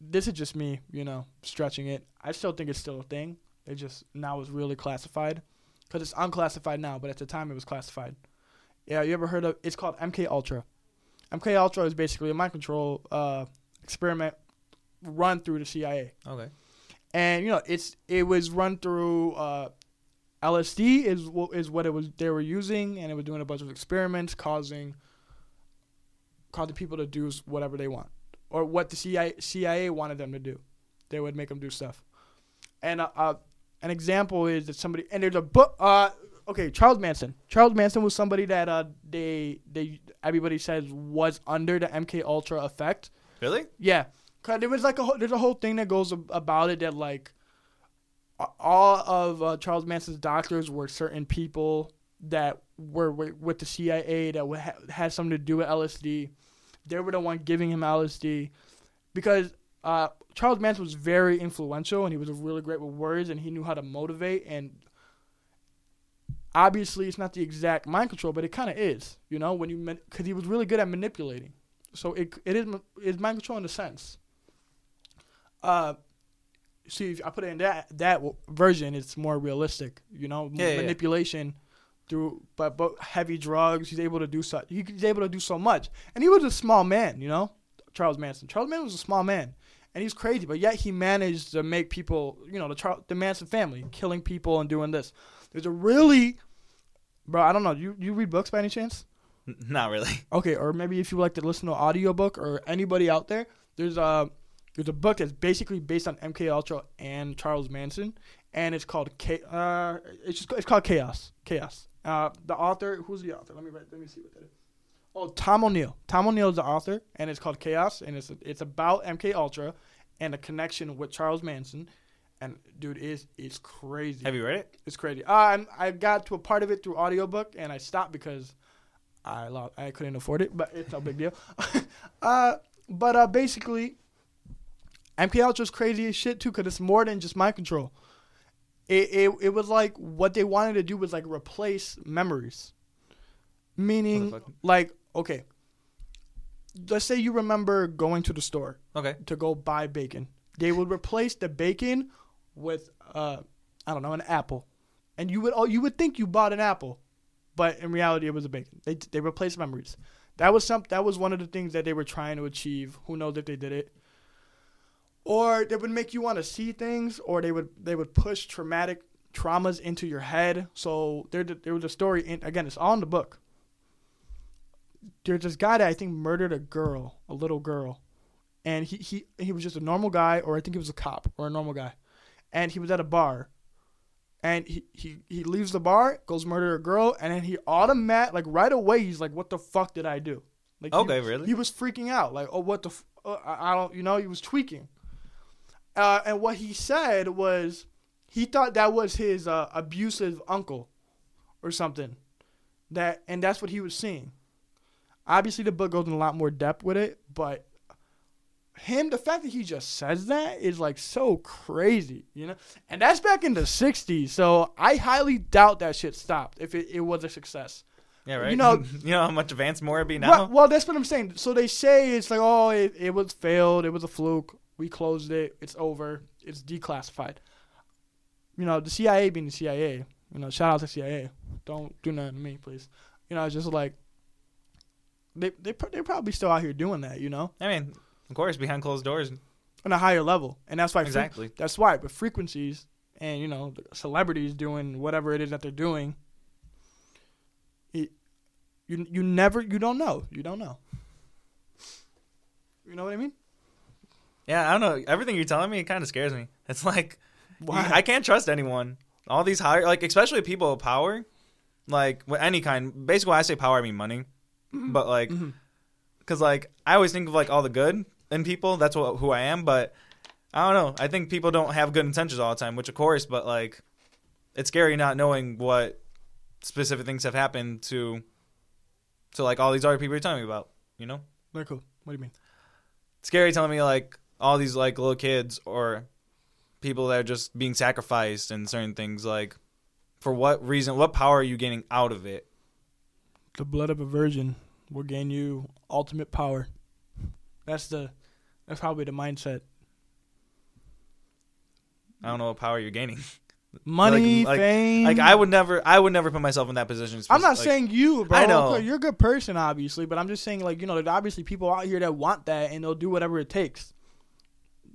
this is just me, you know, stretching it. I still think it's still a thing. It just now is really classified, because it's unclassified now, but at the time it was classified. Yeah, you ever heard of? It's called M K Ultra. M K Ultra is basically a mind control uh, experiment run through the C I A. Okay. And you know, it's it was run through uh, L S D is is what it was they were using, and it was doing a bunch of experiments causing. Call the people to do whatever they want, or what the C I A wanted them to do. They would make them do stuff. And uh, uh, an example is that somebody, and there's a book. Uh, okay, Charles Manson. Charles Manson was somebody that uh, they they everybody says was under the M K Ultra effect. Really? Yeah, cause there was like a whole, there's a whole thing that goes about it that like all of uh, Charles Manson's doctors were certain people that were with the C I A, that had something to do with L S D. They were the one giving him L S D, because uh, Charles Manson was very influential, and he was really great with words, and he knew how to motivate. And obviously, it's not the exact mind control, but it kind of is, you know, when you man- 'cause he was really good at manipulating. So it it is it's mind control in a sense. Uh, see, if I put it in that that version, it's more realistic, you know, yeah, manipulation. Yeah. Through, but but heavy drugs, he's able to do so. He's able to do so much, and he was a small man, you know, Charles Manson. Charles Manson was a small man, and he's crazy, but yet he managed to make people, you know, the Char- the Manson family, killing people and doing this. There's a really, bro. I don't know. You you read books by any chance? Not really. Okay, or maybe if you like to listen to an audiobook, or anybody out there, there's a there's a book that's basically based on M K Ultra and Charles Manson, and it's called K. Uh, it's just, it's called Chaos. Chaos. Uh, the author, who's the author? Let me write, let me see what that is. Oh, Tom O'Neill. Tom O'Neill is the author, and it's called Chaos, and it's it's about M K Ultra and a connection with Charles Manson. And dude, it's it's crazy. Have you read it? It's crazy. Uh, I I got to a part of it through audiobook, and I stopped because I lost, I couldn't afford it, but it's no big deal. uh, but uh, basically, M K Ultra is crazy as shit too, because it's more than just mind control. It, it it was like what they wanted to do was like replace memories. Meaning, like, okay, let's say you remember going to the store, okay, to go buy bacon. They would replace the bacon with, uh, I don't know, an apple, and you would oh, you would think you bought an apple, but in reality it was a bacon. They they replaced memories. That was some that was one of the things that they were trying to achieve. Who knows if they did it? Or they would make you want to see things, or they would they would push traumatic traumas into your head. So there there was a story in, again, it's all in the book. There's this guy that I think murdered a girl, a little girl, and he he he was just a normal guy, or I think he was a cop or a normal guy, and he was at a bar, and he he, he leaves the bar, goes murder a girl, and then he automatic like right away he's like, what the fuck did I do? Like, okay, he, really? He was freaking out, like, oh, what the f- uh, I, I don't, you know, he was tweaking. Uh, and what he said was he thought that was his uh, abusive uncle or something. That and that's what he was seeing. Obviously, the book goes in a lot more depth with it, but him, the fact that he just says that is, like, so crazy, you know? And that's back in the sixties, so I highly doubt that shit stopped if it, it was a success. Yeah, right? You know, you know how much advanced more it'd be now? Well, well, that's what I'm saying. So they say it's like, oh, it, it was failed, it was a fluke, we closed it, it's over, it's declassified. You know, the C I A being the C I A, you know, shout out to C I A. Don't do nothing to me, please. You know, it's just like, They they they're probably still out here doing that, you know. I mean, of course, behind closed doors, on a higher level, and that's why exactly fre- that's why. But frequencies and, you know, celebrities doing whatever it is that they're doing, it, you you never you don't know you don't know. You know what I mean? Yeah, I don't know. Everything you're telling me, it kind of scares me. It's like, why? I can't trust anyone. All these higher, like, especially people of power, like any kind. Basically, when I say power, I mean money. But, like, because, mm-hmm. like, I always think of, like, all the good in people. That's what, who I am. But I don't know. I think people don't have good intentions all the time, which, of course, but, like, it's scary not knowing what specific things have happened to, to like, all these other people you're telling me about, you know? Very cool. What do you mean? It's scary telling me, like, all these, like, little kids or people that are just being sacrificed and certain things. Like, for what reason? What power are you getting out of it? The blood of a virgin will gain you ultimate power. That's the, that's probably the mindset. I don't know what power you're gaining. Money, like, like, fame. Like, I would never, I would never put myself in that position. I'm not like, saying you, bro. I know. You're a good person, obviously, but I'm just saying, like, you know, there's obviously people out here that want that, and they'll do whatever it takes.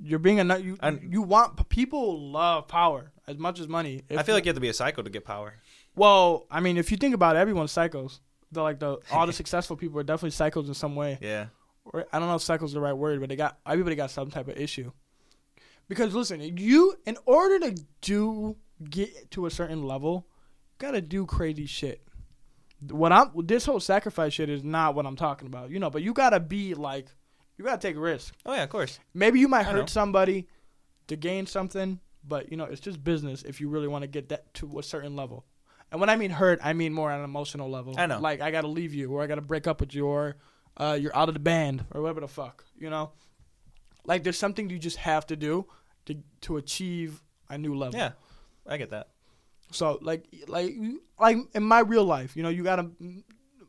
You're being a nut. You, you want, people love power as much as money. If, I feel like you have to be a psycho to get power. Well, I mean, if you think about it, everyone's psychos. The, like the all the successful people are definitely psychos in some way. Yeah. Or, I don't know if psychos is the right word, but they got everybody got some type of issue. Because listen, you in order to do get to a certain level, you gotta do crazy shit. What I'm this whole sacrifice shit is not what I'm talking about, you know. But you gotta be like, you gotta take a risk. Oh yeah, of course. Maybe you might hurt somebody to gain something, but you know it's just business if you really want to get that to a certain level. And when I mean hurt, I mean more on an emotional level. I know. Like, I got to leave you, or I got to break up with you, or uh, you're out of the band, or whatever the fuck, you know? Like, there's something you just have to do to to achieve a new level. Yeah, I get that. So, like, like, like in my real life, you know, you got to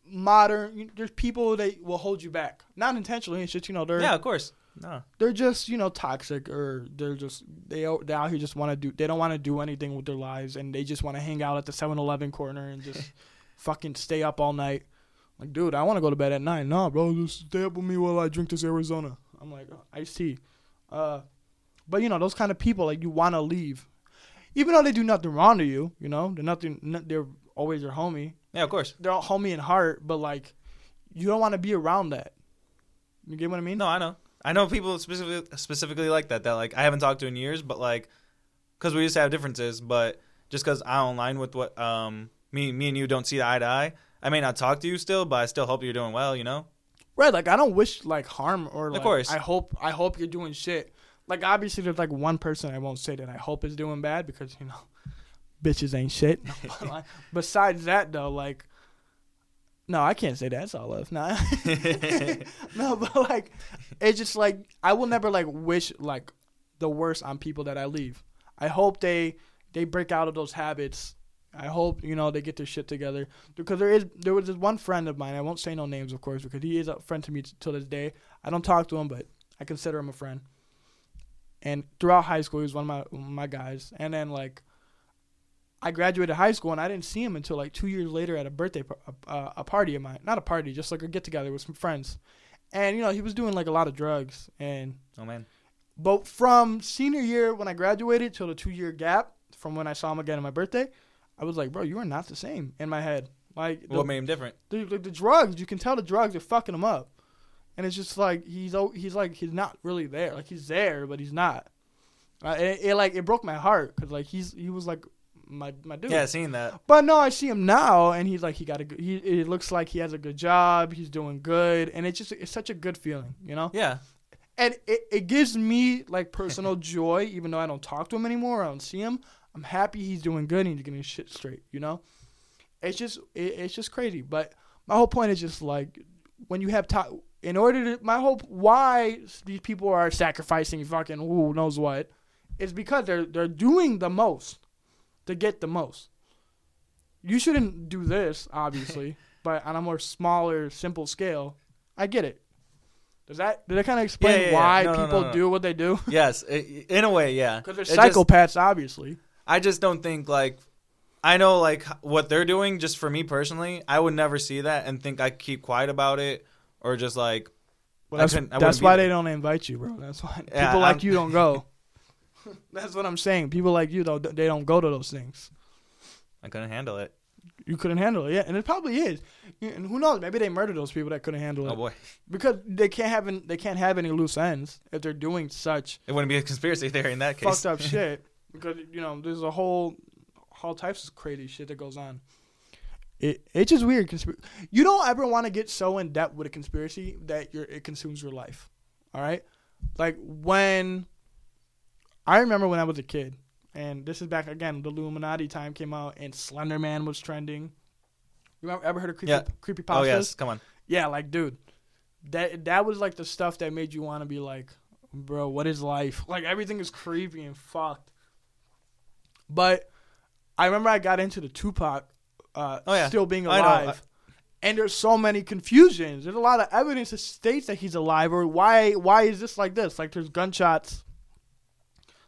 modern, there's people that will hold you back. Not intentionally and shit, you know, they're... Yeah, of course. No. They're just, you know, toxic, or they're just they they out here just want to do they don't want to do anything with their lives, and they just want to hang out at the seven eleven corner and just fucking stay up all night. Like, dude, I want to go to bed at nine. Nah, bro, just stay up with me while I drink this Arizona. I'm like, oh, iced tea. Uh, but you know those kind of people, like, you want to leave, even though they do nothing wrong to you. You know, they're nothing. No, they're always your homie. Yeah, of course. They're all homie in heart, but like, you don't want to be around that. You get what I mean? No, I know. I know people specifically, specifically like that, that, like, I haven't talked to in years, but, like, because we just have differences, but just because I don't align with what um me me and you don't see eye to eye, I may not talk to you still, but I still hope you're doing well, you know? Right, like, I don't wish, like, harm or, like, of course. I hope I hope you're doing shit. Like, obviously, there's, like, one person I won't say that I hope is doing bad because, you know, bitches ain't shit. Besides that, though, like, no, I can't say that's all of. Nah. No, but, like, it's just, like, I will never, like, wish, like, the worst on people that I leave. I hope they they break out of those habits I hope, you know, they get their shit together. Because there is there was this one friend of mine. I won't say no names, of course, because he is a friend to me t- till this day. I don't talk to him, but I consider him a friend. And throughout high school, he was one of my my guys. And then, like, I graduated high school, and I didn't see him until, like, two years later at a birthday uh, a party of mine. Not a party, just, like, a get-together with some friends. And, you know, he was doing, like, a lot of drugs. And oh, man. But from senior year when I graduated till the two-year gap from when I saw him again on my birthday, I was like, bro, you are not the same in my head. Like, the, what made him different? The, the, the drugs, you can tell the drugs are fucking him up. And it's just like, he's he's like, he's not really there. Like, he's there, but he's not. Uh, it, it, like, it broke my heart because, like, he's he was, like, my, my dude. Yeah, seeing that. But, no, I see him now, and he's, like, he got a good, he, it looks like he has a good job. He's doing good. And it's just, it's such a good feeling, you know? Yeah. And it, it gives me, like, personal joy, even though I don't talk to him anymore. I don't see him. I'm happy he's doing good and he's getting his shit straight, you know? It's just it, it's just crazy. But my whole point is just, like, when you have to, in order to, my whole, why these people are sacrificing fucking who knows what, is because they're they're doing the most to get the most. You shouldn't do this, obviously, but on a more smaller, simple scale, I get it. Does that did that kind of explain yeah, yeah, why yeah. No, people no, no, no. do what they do? Yes, it, in a way, yeah. Because they're psychopaths, just, obviously. I just don't think, like, I know, like, what they're doing, just for me personally, I would never see that and think I keep quiet about it or just, like, well, that's, I couldn't, I that's why they there. Don't invite you, bro. That's why yeah, people like I'm, you don't go. That's what I'm saying. People like you, though, they don't go to those things. I couldn't handle it. You couldn't handle it, yeah. And it probably is. And who knows? Maybe they murdered those people that couldn't handle it. Oh, boy. Because they can't have any, they can't have any loose ends if they're doing such. It wouldn't be a conspiracy theory in that case. Fucked up shit. Because, you know, there's a whole, all types of crazy shit that goes on. It It's just weird. Conspir- you don't ever want to get so in depth with a conspiracy that you're, it consumes your life. All right? Like, when, I remember when I was a kid, and this is back, again, the Illuminati time came out, and Slender Man was trending. You ever, ever heard of creepy, yeah. creepypastas? Oh, yes. Come on. Yeah, like, dude, that that was, like, the stuff that made you want to be like, bro, what is life? Like, everything is creepy and fucked. But I remember I got into the Tupac uh, oh, yeah. still being alive. And there's so many confusions. There's a lot of evidence that states that he's alive. Or why why is this like this? Like, there's gunshots.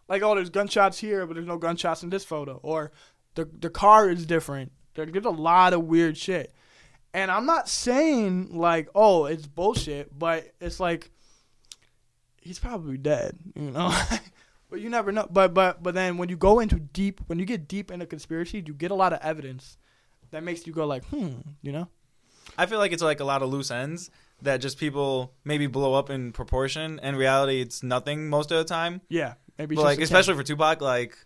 Like, oh, there's gunshots here, but there's no gunshots in this photo. Or the the car is different. There, there's a lot of weird shit. And I'm not saying, like, oh, it's bullshit. But it's like, he's probably dead, you know? But you never know. But but but then when you go into deep, when you get deep into conspiracy, you get a lot of evidence that makes you go like, hmm, you know? I feel like it's like a lot of loose ends that just people maybe blow up in proportion. In reality, it's nothing most of the time. Yeah. Maybe but like, especially for Tupac, like,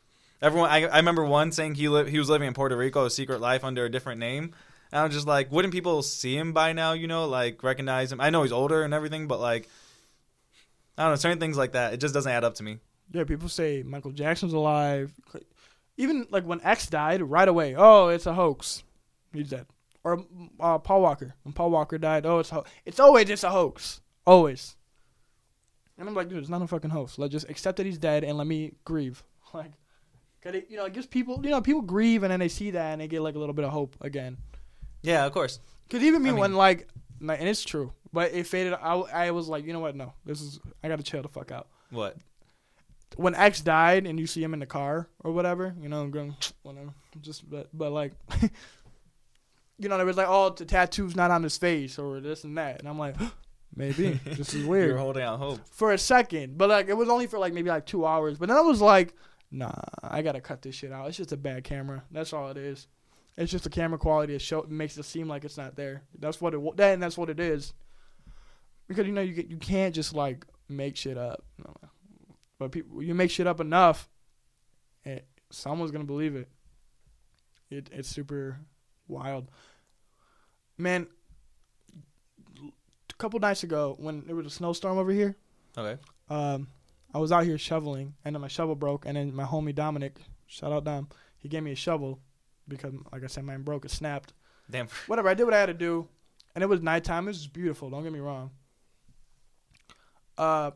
everyone, I, I remember one saying he li- he was living in Puerto Rico, a secret life under a different name. And I was just like, wouldn't people see him by now, you know, like, recognize him? I know he's older and everything, but, like, I don't know, certain things like that, it just doesn't add up to me. Yeah, people say Michael Jackson's alive. Even, like, when X died, right away, oh, it's a hoax. He's dead. Or uh, Paul Walker. When Paul Walker died, oh, it's a ho- It's always just a hoax. Always. And I'm like, dude, it's not a fucking hoax. Let's just accept that he's dead and let me grieve. Like, cause it, you know, it gives people, you know, people grieve and then they see that and they get, like, a little bit of hope again. Yeah, of course. Because even me, I mean, when, like, and it's true, but it faded. I, I was like, you know what? No, this is, I got to chill the fuck out. What? When X died and you see him in the car or whatever, you know, I'm going, whatever. Just, but, but like, you know, there was like, oh, the tattoo's not on his face or this and that. And I'm like, maybe. This is weird. You're holding out hope. For a second. But, like, it was only for, like, maybe, like, two hours. But then I was like, nah, I got to cut this shit out. It's just a bad camera. That's all it is. It's just the camera quality that show, makes it seem like it's not there. That's what it, and that's what it is. Because, you know, you you can't just, like, make shit up. But people, you make shit up enough, it, someone's going to believe it. it. It's super wild. Man, couple nights ago when there was a snowstorm over here, okay, um I was out here shoveling and then my shovel broke, and then my homie Dominic, shout out Dom, he gave me a shovel because, like I said, mine broke, it snapped. Damn. Whatever, I did what I had to do, and it was nighttime. It was beautiful, don't get me wrong. Uh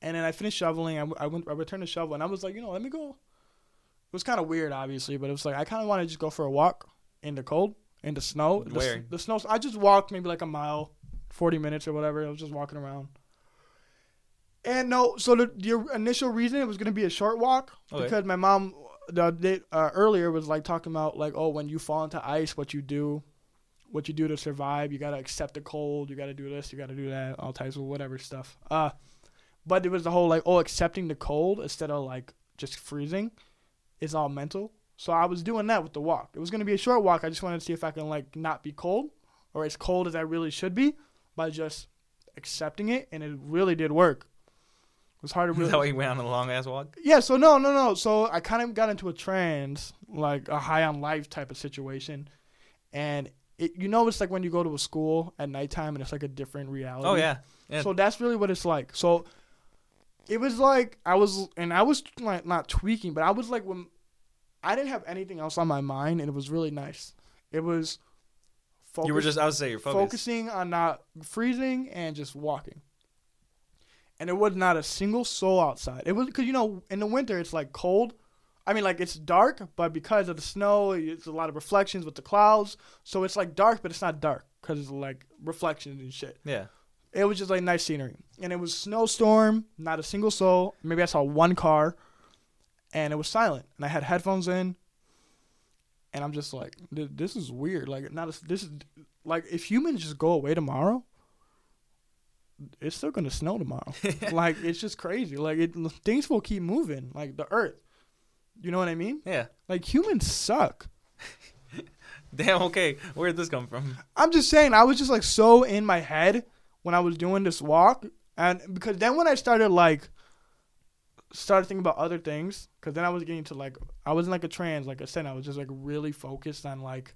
and then I finished shoveling. I, I went I returned the shovel and I was like, you know, let me go It was kind of weird, obviously, but it was like I kind of want to just go for a walk in the cold, in the snow. Where? The, the snow. I just walked maybe like a mile, forty minutes or whatever. I was just walking around. And no, so the, the initial reason it was going to be a short walk okay. because my mom the, they, uh, earlier was like talking about like, oh, when you fall into ice, what you do, what you do to survive. You got to accept the cold. You got to do this. You got to do that. All types of whatever stuff. Uh, but it was the whole like, oh, accepting the cold instead of like just freezing is all mental. So I was doing that with the walk. It was going to be a short walk. I just wanted to see if I can like not be cold or as cold as I really should be by just accepting it. And it really did work. It was hard to really... Is that why you went on a long-ass walk? Yeah, so no, no, no. So I kind of got into a trance, like a high-on-life type of situation. And, it, you know, it's like when you go to a school at nighttime and it's like a different reality. Oh, yeah. yeah. So that's really what it's like. So it was like I was... And I was like not tweaking, but I was like... when I didn't have anything else on my mind, and it was really nice. It was... Focus, you were just... I would say you're focused. Focusing on not freezing and just walking. And there was not a single soul outside. It was because, you know, in the winter, it's like cold. I mean, like, it's dark, but because of the snow, it's a lot of reflections with the clouds. So it's like dark, but it's not dark because it's like reflections and shit. Yeah. It was just like nice scenery. And it was snowstorm, not a single soul. Maybe I saw one car and it was silent. And I had headphones in. And I'm just like, this is weird. Like, not a, this is like if humans just go away tomorrow. It's still gonna snow tomorrow. Like, it's just crazy. Like, it, things will keep moving. Like, the earth. You know what I mean? Yeah. Like, humans suck. Damn, okay. Where did this come from? I'm just saying, I was just, like, so in my head when I was doing this walk. And because then when I started, like, started thinking about other things, because then I was getting to, like, I was in, like, a trance. Like I said, I was just, like, really focused on, like,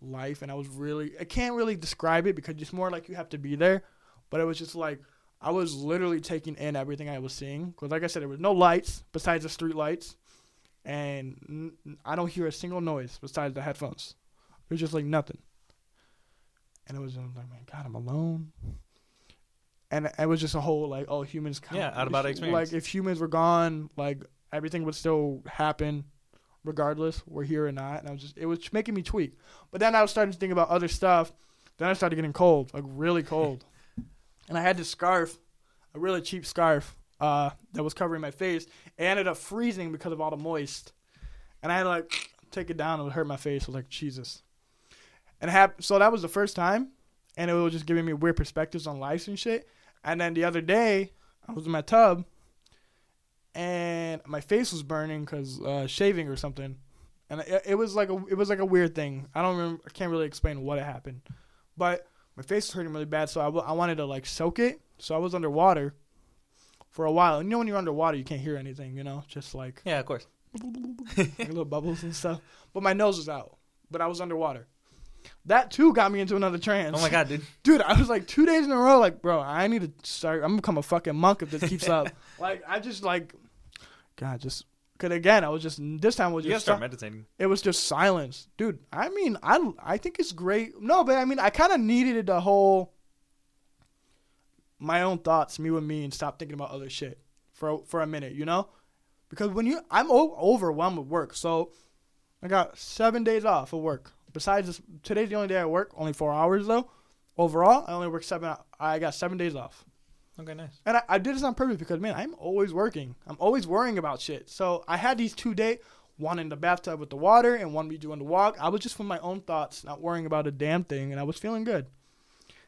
life. And I was really, I can't really describe it because it's more like you have to be there. But it was just like, I was literally taking in everything I was seeing. Because like I said, there was no lights besides the street lights. And n- I don't hear a single noise besides the headphones. It was just like nothing. And it was, I was like, man, God, I'm alone. And it was just a whole like, oh, humans. Come. Yeah, out of body experience. Like if humans were gone, like everything would still happen regardless. We're here or not. And I was just, it was making me tweak. But then I was starting to think about other stuff. Then I started getting cold, like really cold. And I had this scarf, a really cheap scarf uh, that was covering my face. It ended up freezing because of all the moist. And I had to, like, take it down. It would hurt my face. I was like, Jesus. And hap- So that was the first time. And it was just giving me weird perspectives on life and shit. And then the other day, I was in my tub. And my face was burning because uh, shaving or something. And it, it was like a it was like a weird thing. I don't remember. I can't really explain what happened. But... my face was hurting really bad, so I, w- I wanted to, like, soak it. So I was underwater for a while. And you know when you're underwater, you can't hear anything, you know? Just, like... Yeah, of course. Like little bubbles and stuff. But my nose was out. But I was underwater. That, too, got me into another trance. Oh, my God, dude. Dude, I was, like, two days in a row, like, bro, I need to start... I'm going to become a fucking monk if this keeps up. Like, I just, like... God, just... Because, again, I was just... This time, I was just... You got to start si- meditating. It was just silence. Dude, I mean, I, I think it's great. No, but, I mean, I kind of needed the whole... my own thoughts, me with me, and stop thinking about other shit for, for a minute, you know? Because when you... I'm o- overwhelmed with work, so... I got seven days off of work. Besides this... Today's the only day I work. Only four hours, though. Overall, I only work seven... I got seven days off. Okay, nice. And I, I did this on purpose because, man, I'm always working. I'm always worrying about shit. So I had these two days, one in the bathtub with the water and one me doing the walk. I was just with my own thoughts, not worrying about a damn thing, and I was feeling good.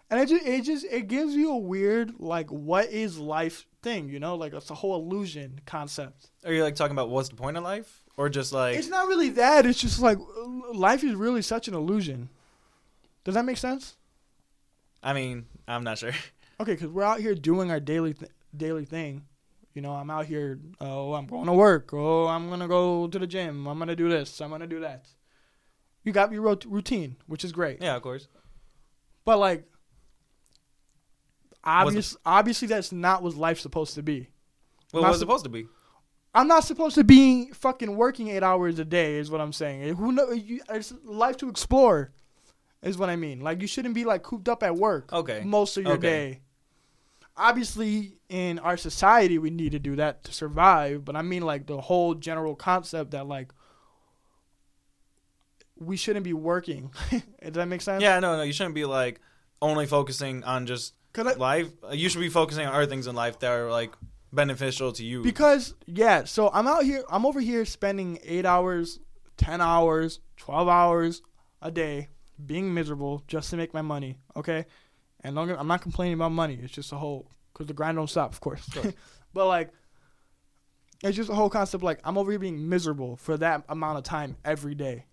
And it just, it just, it gives you a weird, like, what is life thing, you know? Like, it's a whole illusion concept. Are you, like, talking about what's the point of life? Or just, like... It's not really that. It's just, like, life is really such an illusion. Does that make sense? I mean, I'm not sure. Okay, because we're out here doing our daily th- daily thing. You know, I'm out here, oh, I'm going to work. Oh, I'm going to go to the gym. I'm going to do this. I'm going to do that. You got your rot- routine, which is great. Yeah, of course. But, like, obvious, the- obviously that's not what life's supposed to be. Well, what's su- supposed to be? I'm not supposed to be fucking working eight hours a day is what I'm saying. Who know, you, it's life to explore is what I mean. Like, you shouldn't be, like, cooped up at work okay. most of your okay. day. obviously in our society we need to do that to survive, but I mean like the whole general concept that like we shouldn't be working. Does that make sense? Yeah, no, no, you shouldn't be like only focusing on just I, life. You should be focusing on other things in life that are like beneficial to you. Because yeah, so I'm out here, I'm over here spending eight hours, ten hours, twelve hours a day being miserable just to make my money. Okay, and don't get, I'm not complaining about money. It's just a whole because the grind don't stop, of course. Of course. But like, it's just a whole concept. Like I'm over here being miserable for that amount of time every day.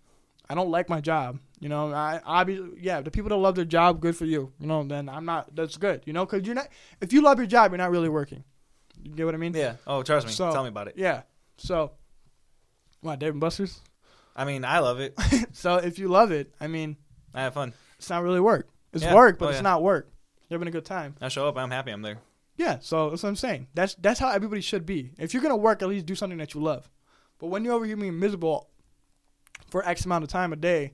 I don't like my job, you know. I obviously, yeah, the people that love their job, good for you, you know. Then I'm not. That's good, you know, because you're not. If you love your job, you're not really working. You get what I mean? Yeah. Oh, trust me. So, tell me about it. Yeah. So, what, Dave and Buster's? I mean, I love it. So if you love it, I mean, I have fun. It's not really work. It's yeah. work, but oh, it's yeah. not work. You're having a good time. I show up. I'm happy. I'm there. Yeah. So that's what I'm saying. That's that's how everybody should be. If you're gonna work, at least do something that you love. But when you're over here being miserable for X amount of time a day,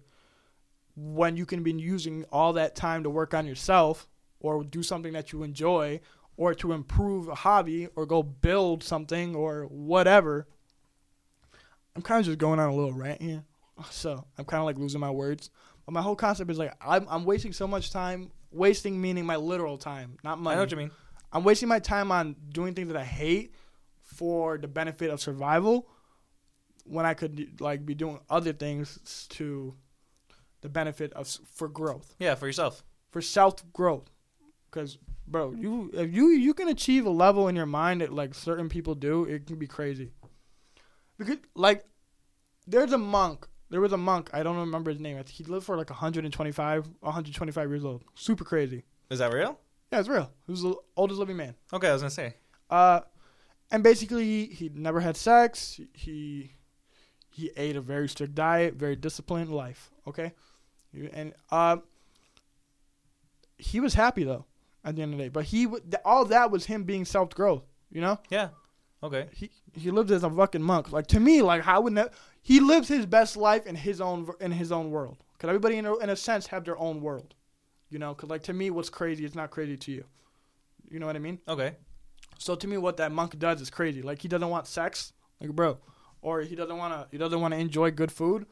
when you can be using all that time to work on yourself or do something that you enjoy or to improve a hobby or go build something or whatever. I'm kind of just going on a little rant here, so I'm kind of like losing my words. But my whole concept is like I'm, I'm wasting so much time, wasting meaning my literal time, not money. I know what you mean. I'm wasting my time on doing things that I hate for the benefit of survival, when I could like be doing other things to the benefit of for growth. Yeah, for yourself. For self growth, because bro, you if you you can achieve a level in your mind that like certain people do, it can be crazy. Because like, there's a monk. There was a monk. I don't remember his name. I think he lived for like one hundred twenty-five years old. Super crazy. Is that real? Yeah, it's real. He was the oldest living man. Okay, I was gonna say. Uh, and basically he, he never had sex. He He ate a very strict diet, very disciplined life, okay? And uh, he was happy, though, at the end of the day. But he w- th- all that was him being self-growth, you know? Yeah, okay. He he lived as a fucking monk. Like, to me, like, how would that... He lives his best life in his own in his own world. Because everybody, in a, in a sense, have their own world, you know? Because, like, to me, what's crazy is not crazy to you. You know what I mean? Okay. So, to me, what that monk does is crazy. Like, he doesn't want sex. Like, bro... Or he doesn't want to. He doesn't want to enjoy good food,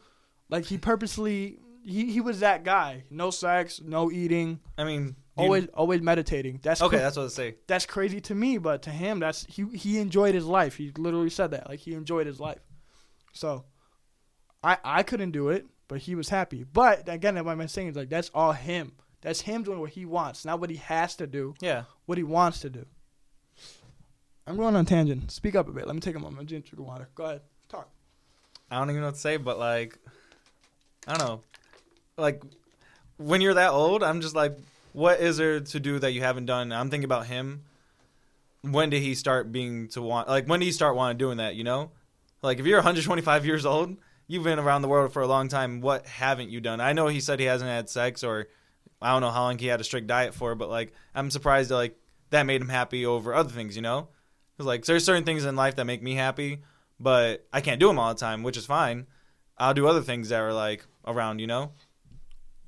like he purposely. He, he was that guy. No sex, no eating. I mean, always you, always meditating. That's okay. Cra- that's what I say. That's crazy to me, but to him, that's he he enjoyed his life. He literally said that, like he enjoyed his life. So, I I couldn't do it, but he was happy. But again, what I'm saying is like that's all him. That's him doing what he wants, not what he has to do. Yeah. What he wants to do. I'm going on a tangent. Speak up a bit. Let me take a moment. Drink some water. Go ahead. Talk. I don't even know what to say, but like, I don't know. Like, when you're that old, I'm just like, what is there to do that you haven't done? I'm thinking about him. When did he start being to want? Like, when did he start wanting doing that? You know, like if you're one hundred twenty-five years old, you've been around the world for a long time. What haven't you done? I know he said he hasn't had sex, or I don't know how long he had a strict diet for, but like, I'm surprised that like that made him happy over other things. You know, because like there's certain things in life that make me happy. But I can't do them all the time, which is fine. I'll do other things that are, like, around, you know?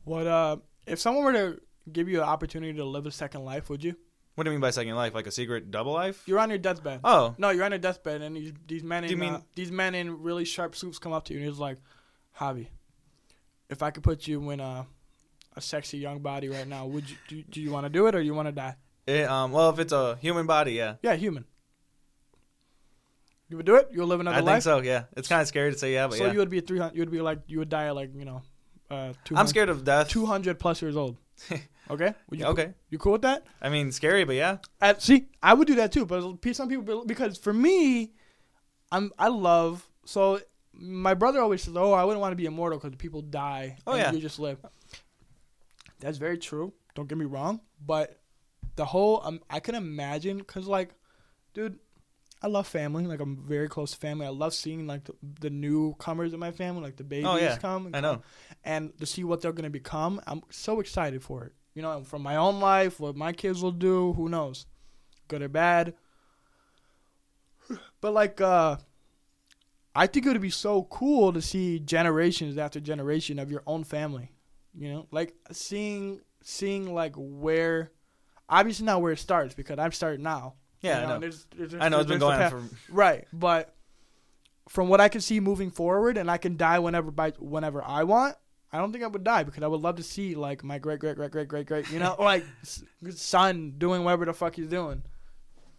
What, uh, if someone were to give you an opportunity to live a second life, would you? What do you mean by second life? Like a secret double life? You're on your deathbed. Oh. No, you're on your deathbed, and these, these men in do you mean- uh, these men in really sharp suits come up to you, and he's like, Javi, if I could put you in a, a sexy young body right now, would you do, do you want to do it, or you want to die? It, um, well, if it's a human body, yeah. Yeah, human. You would do it? You'll live another life? I think so, yeah. It's kind of scary to say yeah, but so yeah. So you would be three hundred, you would be like, you would die at like, you know, uh, I'm scared of death. two hundred plus years old. Okay? Would you okay. Cool? You cool with that? I mean, scary, but yeah. Uh, see, I would do that too, but some people, because for me, I'm, I love, so my brother always says, oh, I wouldn't want to be immortal because people die oh, and yeah. you just live. That's very true. Don't get me wrong, but the whole, um, I can imagine, because like, dude, I love family. Like, I'm very close to family. I love seeing, like, the, the newcomers in my family, like the babies oh, yeah. come. And I know. Come, and to see what they're going to become, I'm so excited for it. You know, from my own life, what my kids will do, who knows? Good or bad. But, like, uh, I think it would be so cool to see generations after generation of your own family. You know? Like, seeing, seeing like, where... obviously not where it starts because I've started now. Yeah, you know, I know. There's, there's, there's, I know it's been going on for... Right, but from what I can see moving forward, and I can die whenever by, whenever I want, I don't think I would die because I would love to see, like, my great, great, great, great, great, great, you know, like, son doing whatever the fuck he's doing.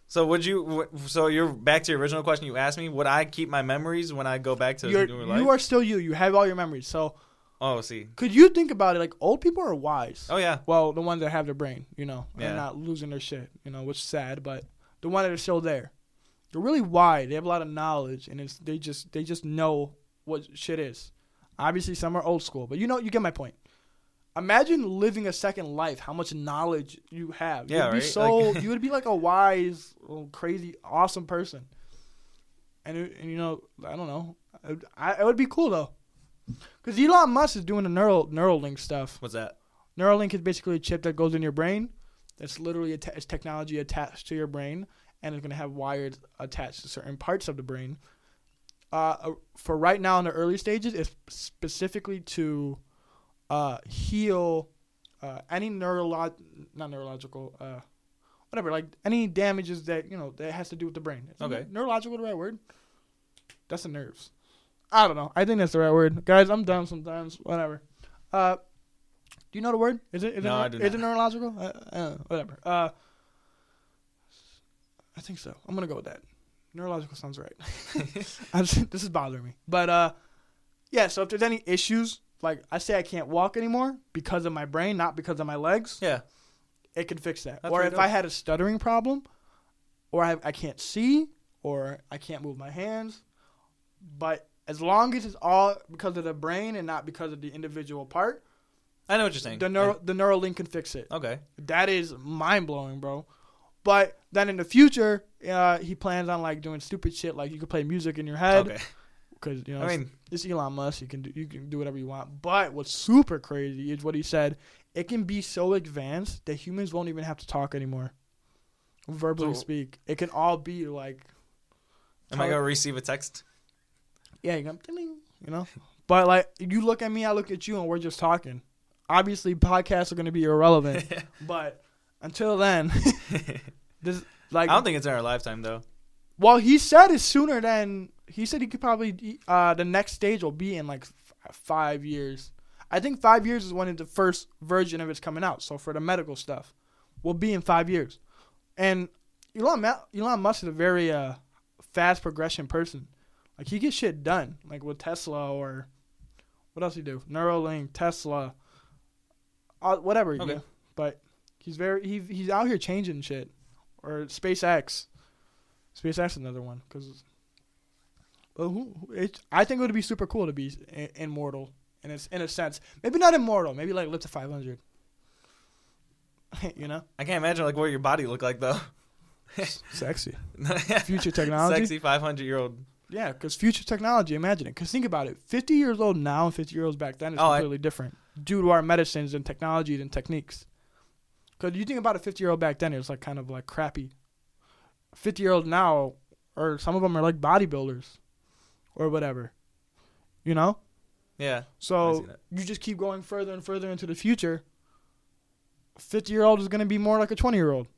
So would you – so you're back to your original question you asked me. Would I keep my memories when I go back to your life? You are still you. You have all your memories. So – Oh, see. Could you think about it? Like, old people are wise. Oh, yeah. Well, the ones that have their brain, you know, yeah. and not losing their shit, you know, which is sad. But the ones that are still there, they're really wise. They have a lot of knowledge, and it's they just they just know what shit is. Obviously, some are old school. But, you know, you get my point. Imagine living a second life, how much knowledge you have. Yeah, right? Be so, like, you would be like a wise, crazy, awesome person. And, and you know, I don't know. I, it would be cool, though. Because Elon Musk is doing the neural, Neuralink stuff. What's that? Neuralink is basically a chip that goes in your brain. That's literally a te- technology attached to your brain. And it's going to have wires attached to certain parts of the brain. Uh, for right now, in the early stages, it's specifically to... Uh, heal uh, any neurolog not neurological uh, whatever like any damages that you know that has to do with the brain. Is okay, neurological the right word? That's the nerves. I don't know. I think that's the right word, guys. I'm dumb sometimes. Whatever. Uh, do you know the word? Is it? Is no, it, I do. Is not. It neurological? Uh, I don't know. Whatever. Uh, I think so. I'm gonna go with that. Neurological sounds right. just, this is bothering me, but uh, yeah. So if there's any issues. Like, I say I can't walk anymore because of my brain, not because of my legs. Yeah. It can fix that. That's or if I had a stuttering problem, or I, I can't see, or I can't move my hands. But as long as it's all because of the brain and not because of the individual part. I know what you're saying. The, neuro, the Neuralink can fix it. Okay. That is mind-blowing, bro. But then in the future, uh, he plans on, like, doing stupid shit. Like, you can play music in your head. Okay. Because, you know, I mean, it's, it's Elon Musk. You can do you can do whatever you want. But what's super crazy is what he said. It can be so advanced that humans won't even have to talk anymore, verbally so, speak. It can all be like. Am I gonna receive a text? Yeah, you you know. But like, you look at me, I look at you, and we're just talking. Obviously, podcasts are gonna be irrelevant. But until then, this like I don't think it's in our lifetime though. Well, he said it's sooner than. He said he could probably uh, – the next stage will be in, like, f- five years. I think five years is when the first version of it's coming out. So, for the medical stuff, will be in five years. And Elon Ma- Elon Musk is a very uh, fast progression person. Like, he gets shit done, like with Tesla or – what else he do? Neuralink, Tesla, uh, whatever he okay. do. But he's very he, – he's out here changing shit. Or SpaceX. SpaceX is another one because – Well, who, it, I think it would be super cool to be I- immortal, and it's in a sense, maybe not immortal, maybe like live to five hundred. You know, I can't imagine like what your body look like though. Sexy, future technology, sexy five hundred year old. Yeah, because future technology, imagine it. Because think about it, fifty years old now and fifty years old back then is oh, completely I... different due to our medicines and technologies and techniques. Because you think about a fifty year old back then, it was like kind of like crappy. Fifty year old now, or some of them are like bodybuilders. Or whatever, you know? Yeah. So you just keep going further and further into the future. fifty-year-old is going to be more like a twenty-year-old.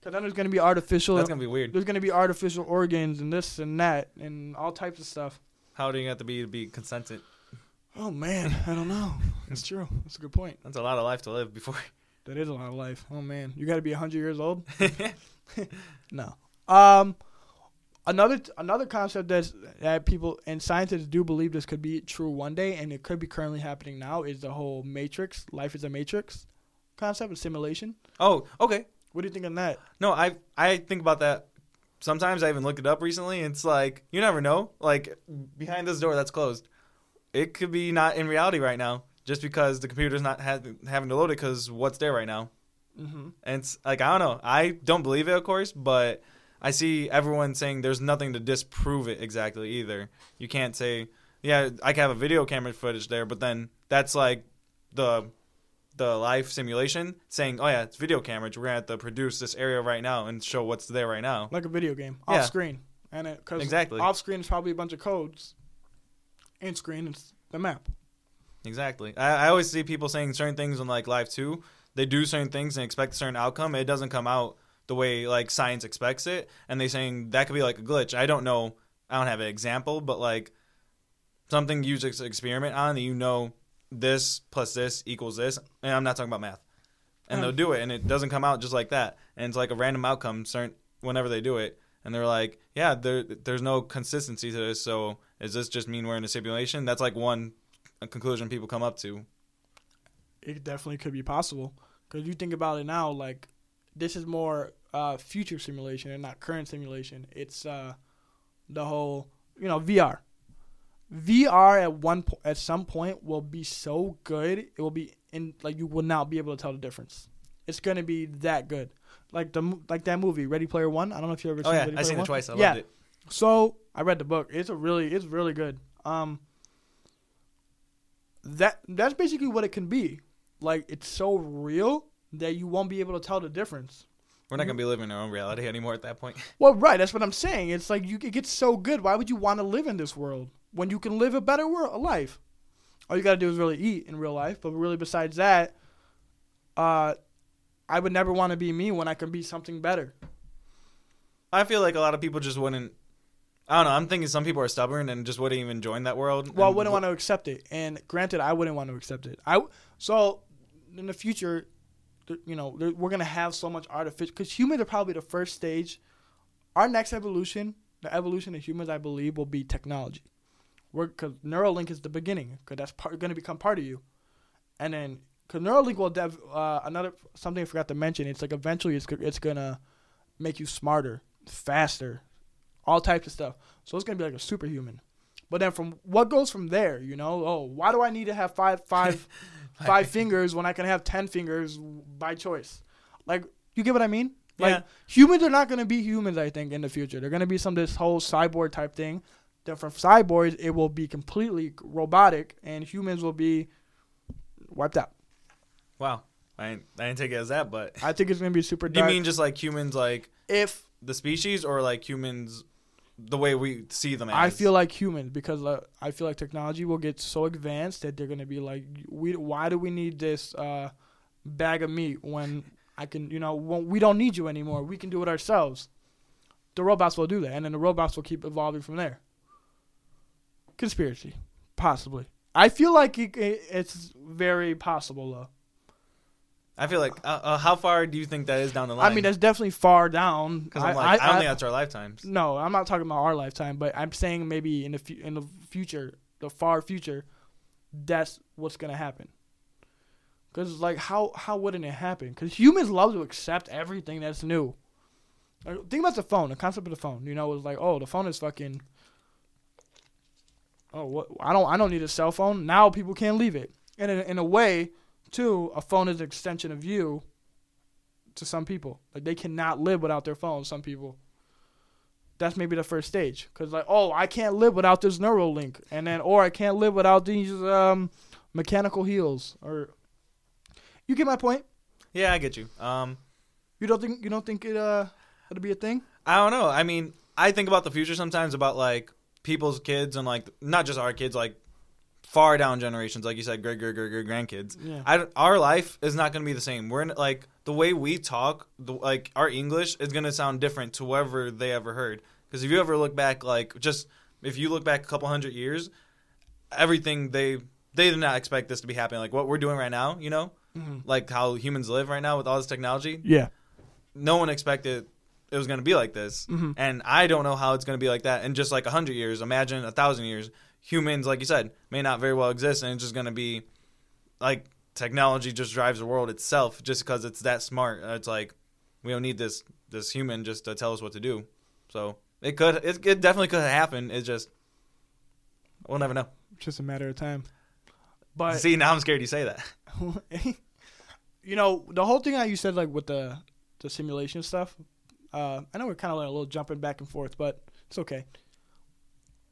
Because then there's going to be artificial. That's going to be weird. There's going to be artificial organs and this and that and all types of stuff. How old are you going to have to be to be consentant? Oh, man. I don't know. That's true. That's a good point. That's a lot of life to live before. That is a lot of life. Oh, man. You got to be one hundred years old? No. Um... Another another concept that's, that people and scientists do believe this could be true one day, and it could be currently happening now, is the whole matrix, life is a matrix concept of simulation. Oh, okay. What do you think on that? No, I I think about that. Sometimes I even look it up recently. It's like, you never know. Like, behind this door that's closed, it could be not in reality right now just because the computer's not ha- having to load it because what's there right now. Mm-hmm. And it's like, I don't know. I don't believe it, of course, but... I see everyone saying there's nothing to disprove it exactly either. You can't say, yeah, I can have a video camera footage there, but then that's like the the live simulation saying, oh, yeah, it's video camera. We're going to have to produce this area right now and show what's there right now. Like a video game, off yeah. screen. And it, 'cause exactly. Off screen is probably a bunch of codes. In screen is the map. Exactly. I, I always see people saying certain things on like Live two they do certain things and expect a certain outcome, it doesn't come out the way like science expects it, and they're saying that could be like a glitch. I don't know, I don't have an example, but like something you just experiment on that, you know, this plus this equals this, and I'm not talking about math. And mm. they'll do it, and it doesn't come out just like that, and it's like a random outcome certain whenever they do it. And they're like, yeah, there, there's no consistency to this, so does this just mean we're in a simulation? That's like one conclusion people come up to. It definitely could be possible. Because you think about it now, like, this is more uh, future simulation and not current simulation. It's uh, the whole, you know, V R. V R at one po- at some point will be so good, it will be, in like, you will not be able to tell the difference. It's going to be that good. Like the like that movie, Ready Player One. I don't know if you ever seen. Oh yeah, I've seen it twice. I yeah. loved it. So I read the book. It's a really, it's really good. Um, that that's basically what it can be. Like, it's so real that you won't be able to tell the difference. We're not gonna be living in our own reality anymore at that point. Well, right. That's what I'm saying. It's like you it gets so good. Why would you want to live in this world when you can live a better world, a life? All you gotta do is really eat in real life. But really, besides that, uh. I would never want to be me when I can be something better. I feel like a lot of people just wouldn't. I don't know. I'm thinking some people are stubborn and just wouldn't even join that world. Well, I wouldn't w- want to accept it. And granted, I wouldn't want to accept it. I so in the future, you know, we're gonna have so much artificial. Because humans are probably the first stage. Our next evolution, the evolution of humans, I believe, will be technology. We're because Neuralink is the beginning. Because that's part, gonna become part of you, and then. Because Neuralink will dev uh, another something I forgot to mention. It's like eventually it's it's gonna make you smarter, faster, all types of stuff. So it's gonna be like a superhuman. But then from what goes from there, you know? Oh, why do I need to have five five five fingers when I can have ten fingers by choice? Like, you get what I mean? Like, yeah. Humans are not gonna be humans. I think in the future they're gonna be some this whole cyborg type thing. Then from cyborgs it will be completely robotic and humans will be wiped out. Wow, I didn't, I didn't take it as that, but I think it's gonna be super dark. You mean just like humans, like if the species, or like humans, the way we see them? As? I feel like humans, because uh, I feel like technology will get so advanced that they're gonna be like, we why do we need this uh, bag of meat when I can, you know, when we don't need you anymore? We can do it ourselves. The robots will do that, and then the robots will keep evolving from there. Conspiracy, possibly. I feel like it, it, it's very possible though. I feel like, uh, uh, how far do you think that is down the line? I mean, that's definitely far down. Because I'm like, I, I, I don't I, think that's our lifetimes. No, I'm not talking about our lifetime, but I'm saying maybe in the fu- in the future, the far future, that's what's going to happen. Because, like, how, how wouldn't it happen? Because humans love to accept everything that's new. Like, think about the phone, the concept of the phone. You know, it's like, oh, the phone is fucking, oh, what? I don't I don't need a cell phone. Now people can't leave it. And in, in a way... Two, a phone is an extension of you to some people. Like, they cannot live without their phone, some people. That's maybe the first stage. Because, like, oh, I can't live without this Neuralink. And then, or I can't live without these um, mechanical heels. Or, you get my point? Yeah, I get you. Um, you don't think you don't think it uh it'll be a thing? I don't know. I mean, I think about the future sometimes about, like, people's kids and, like, not just our kids, like, far down generations, like you said, great, great, great, great grandkids. Yeah. I, our life is not going to be the same. We're in, like, the way we talk, the, like, our English is going to sound different to whoever they ever heard. Because if you ever look back, like, just if you look back a couple hundred years, everything they they did not expect this to be happening. Like what we're doing right now, you know, mm-hmm. like how humans live right now with all this technology. Yeah, no one expected it was going to be like this, mm-hmm. and I don't know how it's going to be like that in just like a hundred years. Imagine a thousand years. Humans, like you said, may not very well exist, and it's just going to be, like, technology just drives the world itself just because it's that smart. It's like, we don't need this this human just to tell us what to do. So, it could, it, it definitely could happen. It's just, we'll never know. Just a matter of time. But see, now I'm scared you say that. You know, the whole thing that you said, like, with the, the simulation stuff, uh, I know we're kind of like a little jumping back and forth, but it's okay.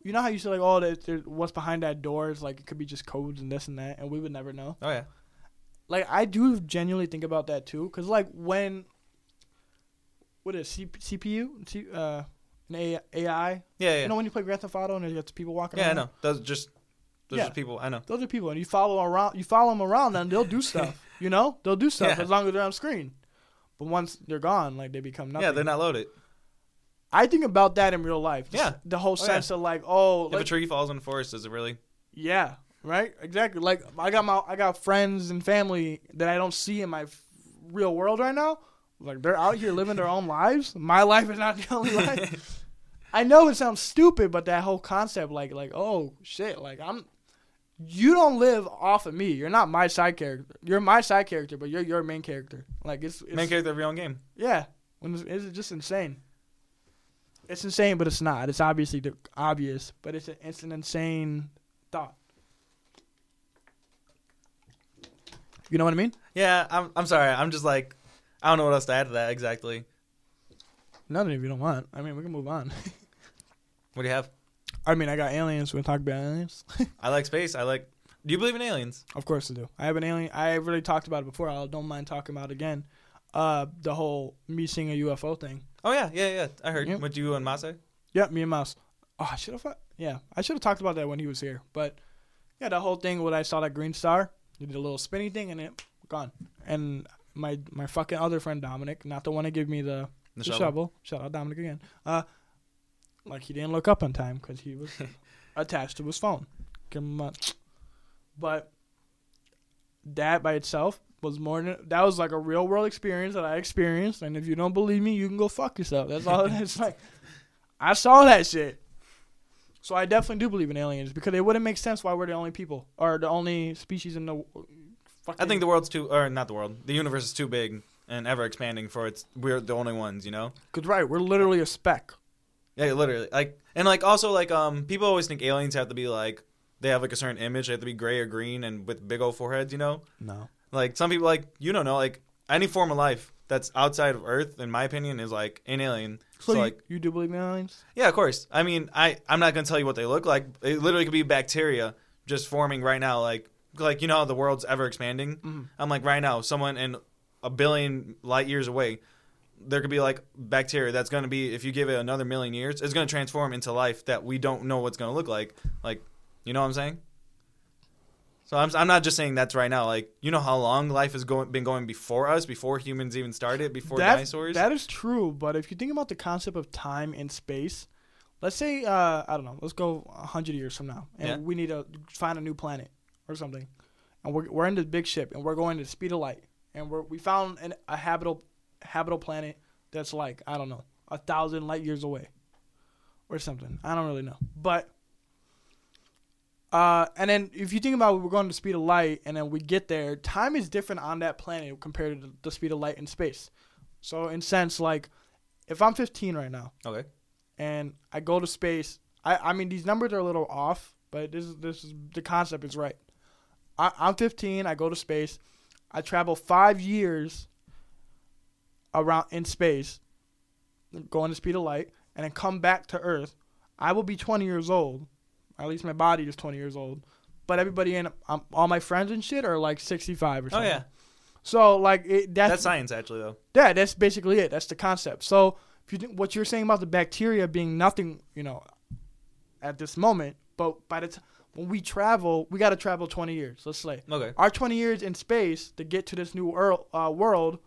You know how you say, like, oh, that what's behind that door is, like, it could be just codes and this and that, and we would never know? Oh, yeah. Like, I do genuinely think about that, too, because, like, when, what is it, C P U? Uh, an A I? Yeah, yeah. You know when you play Grand Theft Auto and there's people walking yeah, around? Yeah, I know. Those, just, those yeah. are people. I know. Those are people, and you follow around, you follow them around, and they'll do stuff. You know, they'll do stuff yeah. as long as they're on screen. But once they're gone, like, they become nothing. Yeah, they're not loaded. I think about that in real life. Yeah. The whole oh, sense yeah. of like, oh, if like, a tree falls in the forest, does it really? Yeah. Right. Exactly. Like, I got my I got friends and family that I don't see in my f- real world right now. Like, they're out here living their own lives. My life is not the only life. I know it sounds stupid, but that whole concept, like, like, oh shit, like, I'm. You don't live off of me. You're not my side character. You're my side character, but you're your main character. Like, it's, it's main character of your own game. Yeah, it's just insane. It's insane, but it's not. It's obviously the obvious, but it's an, it's an insane thought. You know what I mean? Yeah, I'm. I'm sorry. I'm just like, I don't know what else to add to that exactly. Nothing if you don't want. I mean, we can move on. What do you have? I mean, I got aliens. We talk about aliens. I like space. I like. Do you believe in aliens? Of course I do. I have an alien. I really talked about it before. I don't mind talking about it again. Uh, the whole me seeing a U F O thing. Oh yeah, yeah, yeah. I heard. Yep. What you and Mouse say? Yeah, me and Mouse. Oh, I should have. Yeah, I should have talked about that when he was here. But yeah, the whole thing when I saw that green star, you did a little spinny thing and it gone. And my my fucking other friend Dominic, not the one that gave me the the, the shovel. shovel. Shout out Dominic again. Uh. Like, he didn't look up on time because he was attached to his phone. Give him a... But that by itself was more than... That was like a real-world experience that I experienced. And if you don't believe me, you can go fuck yourself. That's all it is. Like, I saw that shit. So I definitely do believe in aliens because it wouldn't make sense why we're the only people or the only species in the... Fucking... I think the world's too... Or not the world. The universe is too big and ever-expanding for its... We're the only ones, you know? Because, right, we're literally a speck. Yeah, literally. Like, and like also like um people always think aliens have to be like they have like a certain image, they have to be gray or green and with big old foreheads, you know? No. Like some people like you don't know, like any form of life that's outside of Earth, in my opinion, is like an alien. So, so you, like you do believe in aliens? Yeah, of course. I mean I, I'm not gonna tell you what they look like. It literally could be bacteria just forming right now, like like you know how the world's ever expanding? Mm-hmm. I'm like right now, someone in a billion light years away. There could be, like, bacteria that's going to be, if you give it another million years, it's going to transform into life that we don't know what's going to look like. Like, you know what I'm saying? So I'm I'm not just saying that's right now. Like, you know how long life has go- been going before us, before humans even started, before that, dinosaurs? That is true, but if you think about the concept of time and space, let's say, uh, I don't know, let's go one hundred years from now, and yeah. we need to find a new planet or something. And we're, we're in this big ship, and we're going to the speed of light, and we're, we found an, a habitable habitable planet that's like, I don't know, a thousand light years away or something. I don't really know. But, uh, and then if you think about it, we're going to the speed of light and then we get there, time is different on that planet compared to the speed of light in space. So in sense, like, if I'm fifteen right now, okay, and I go to space, I, I mean, these numbers are a little off, but this is, this is the concept is right. I, I'm fifteen, I go to space, I travel five years around in space, going the speed of light, and then come back to Earth. I will be twenty years old. At least my body is twenty years old. But everybody in um, all my friends and shit are like sixty-five or something. Oh yeah. So like it, that's, that's science actually though. Yeah, that's basically it. That's the concept. So if you think what you're saying about the bacteria being nothing, you know, at this moment, but by the time when we travel, we got to travel twenty years. Let's say okay, our twenty years in space to get to this new earl, uh, world.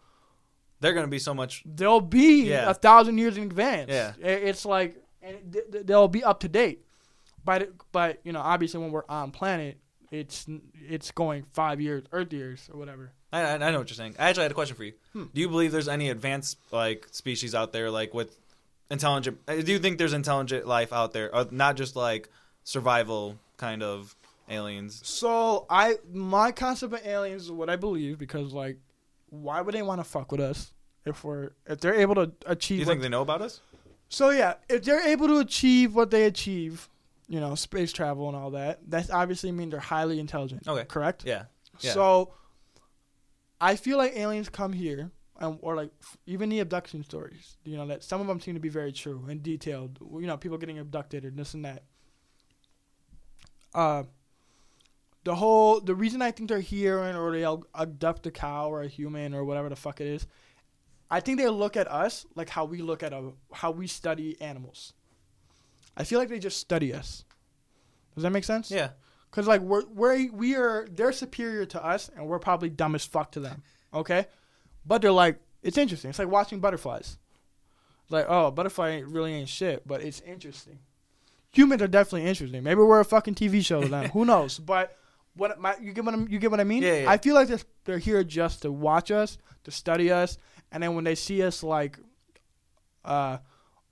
They're going to be so much... They'll be yeah. a thousand years in advance. Yeah. It's like... and they'll be up to date. But, but you know, obviously when we're on planet, it's it's going five years, Earth years, or whatever. I I know what you're saying. I actually had a question for you. Hmm. Do you believe there's any advanced, like, species out there, like, with intelligent... Do you think there's intelligent life out there? Or not just, like, survival kind of aliens? So, I... My concept of aliens is what I believe, because, like, why would they want to fuck with us if we're if they're able to achieve? Do you think they know about us? So yeah, if they're able to achieve what they achieve, you know, space travel and all that, that obviously means they're highly intelligent. Okay, correct? Yeah. yeah. So I feel like aliens come here, and or like even the abduction stories, you know, that some of them seem to be very true and detailed. You know, people getting abducted and this and that. Uh. The whole, the reason I think they're here and or they'll abduct a cow or a human or whatever the fuck it is, I think they look at us like how we look at, a, how we study animals. I feel like they just study us. Does that make sense? Yeah. Because, like, we're, we're, we are, they're superior to us, and we're probably dumb as fuck to them, okay? But they're like, it's interesting. It's like watching butterflies. It's like, oh, butterfly ain't, really ain't shit, but it's interesting. Humans are definitely interesting. Maybe we're a fucking T V show to them. Who knows? But what my, you get what I'm, you get what I mean? Yeah, yeah. I feel like this, they're here just to watch us, to study us, and then when they see us, like, uh,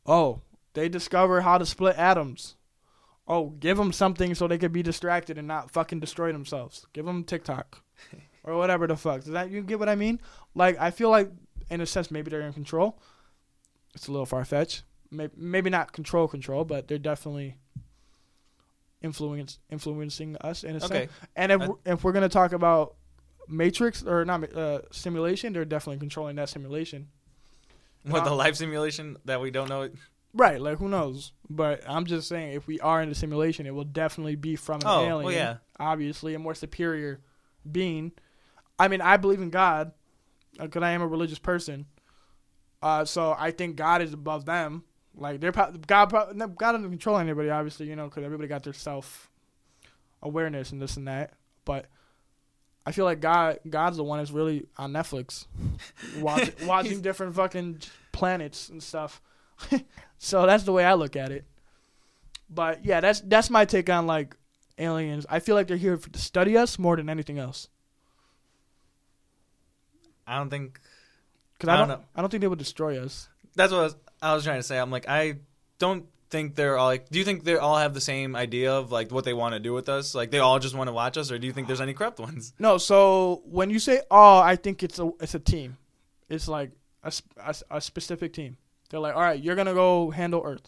oh, they discover how to split atoms. Oh, give them something so they could be distracted and not fucking destroy themselves. Give them TikTok or whatever the fuck. Does that, you get what I mean? Like, I feel like, in a sense, maybe they're in control. It's a little far-fetched. Maybe, maybe not control control, but they're definitely influence influencing us in a okay. sense. And if, uh, we're, if we're going to talk about Matrix or not uh, simulation, they're definitely controlling that simulation. What, um, the life simulation that we don't know? Right, like, who knows? But I'm just saying, if we are in a simulation, it will definitely be from an oh, alien, well, yeah. obviously, a more superior being. I mean, I believe in God, because I am a religious person. Uh, so I think God is above them. Like, they're pro- God, pro- God doesn't control anybody, obviously, you know, because everybody got their self-awareness and this and that. But I feel like God, God's the one that's really on Netflix, watch, watching different fucking planets and stuff. So that's the way I look at it. But yeah, that's that's my take on, like, aliens. I feel like they're here for, to study us more than anything else. I don't think... Because I, I don't know. I don't think they would destroy us. That's what I was, I was trying to say. I'm like, I don't think they're all like... Do you think they all have the same idea of, like, what they want to do with us? Like, they all just want to watch us? Or do you think there's any corrupt ones? No, so when you say all, oh, I think it's a, it's a team. It's like a, a, a specific team. They're like, all right, you're going to go handle Earth.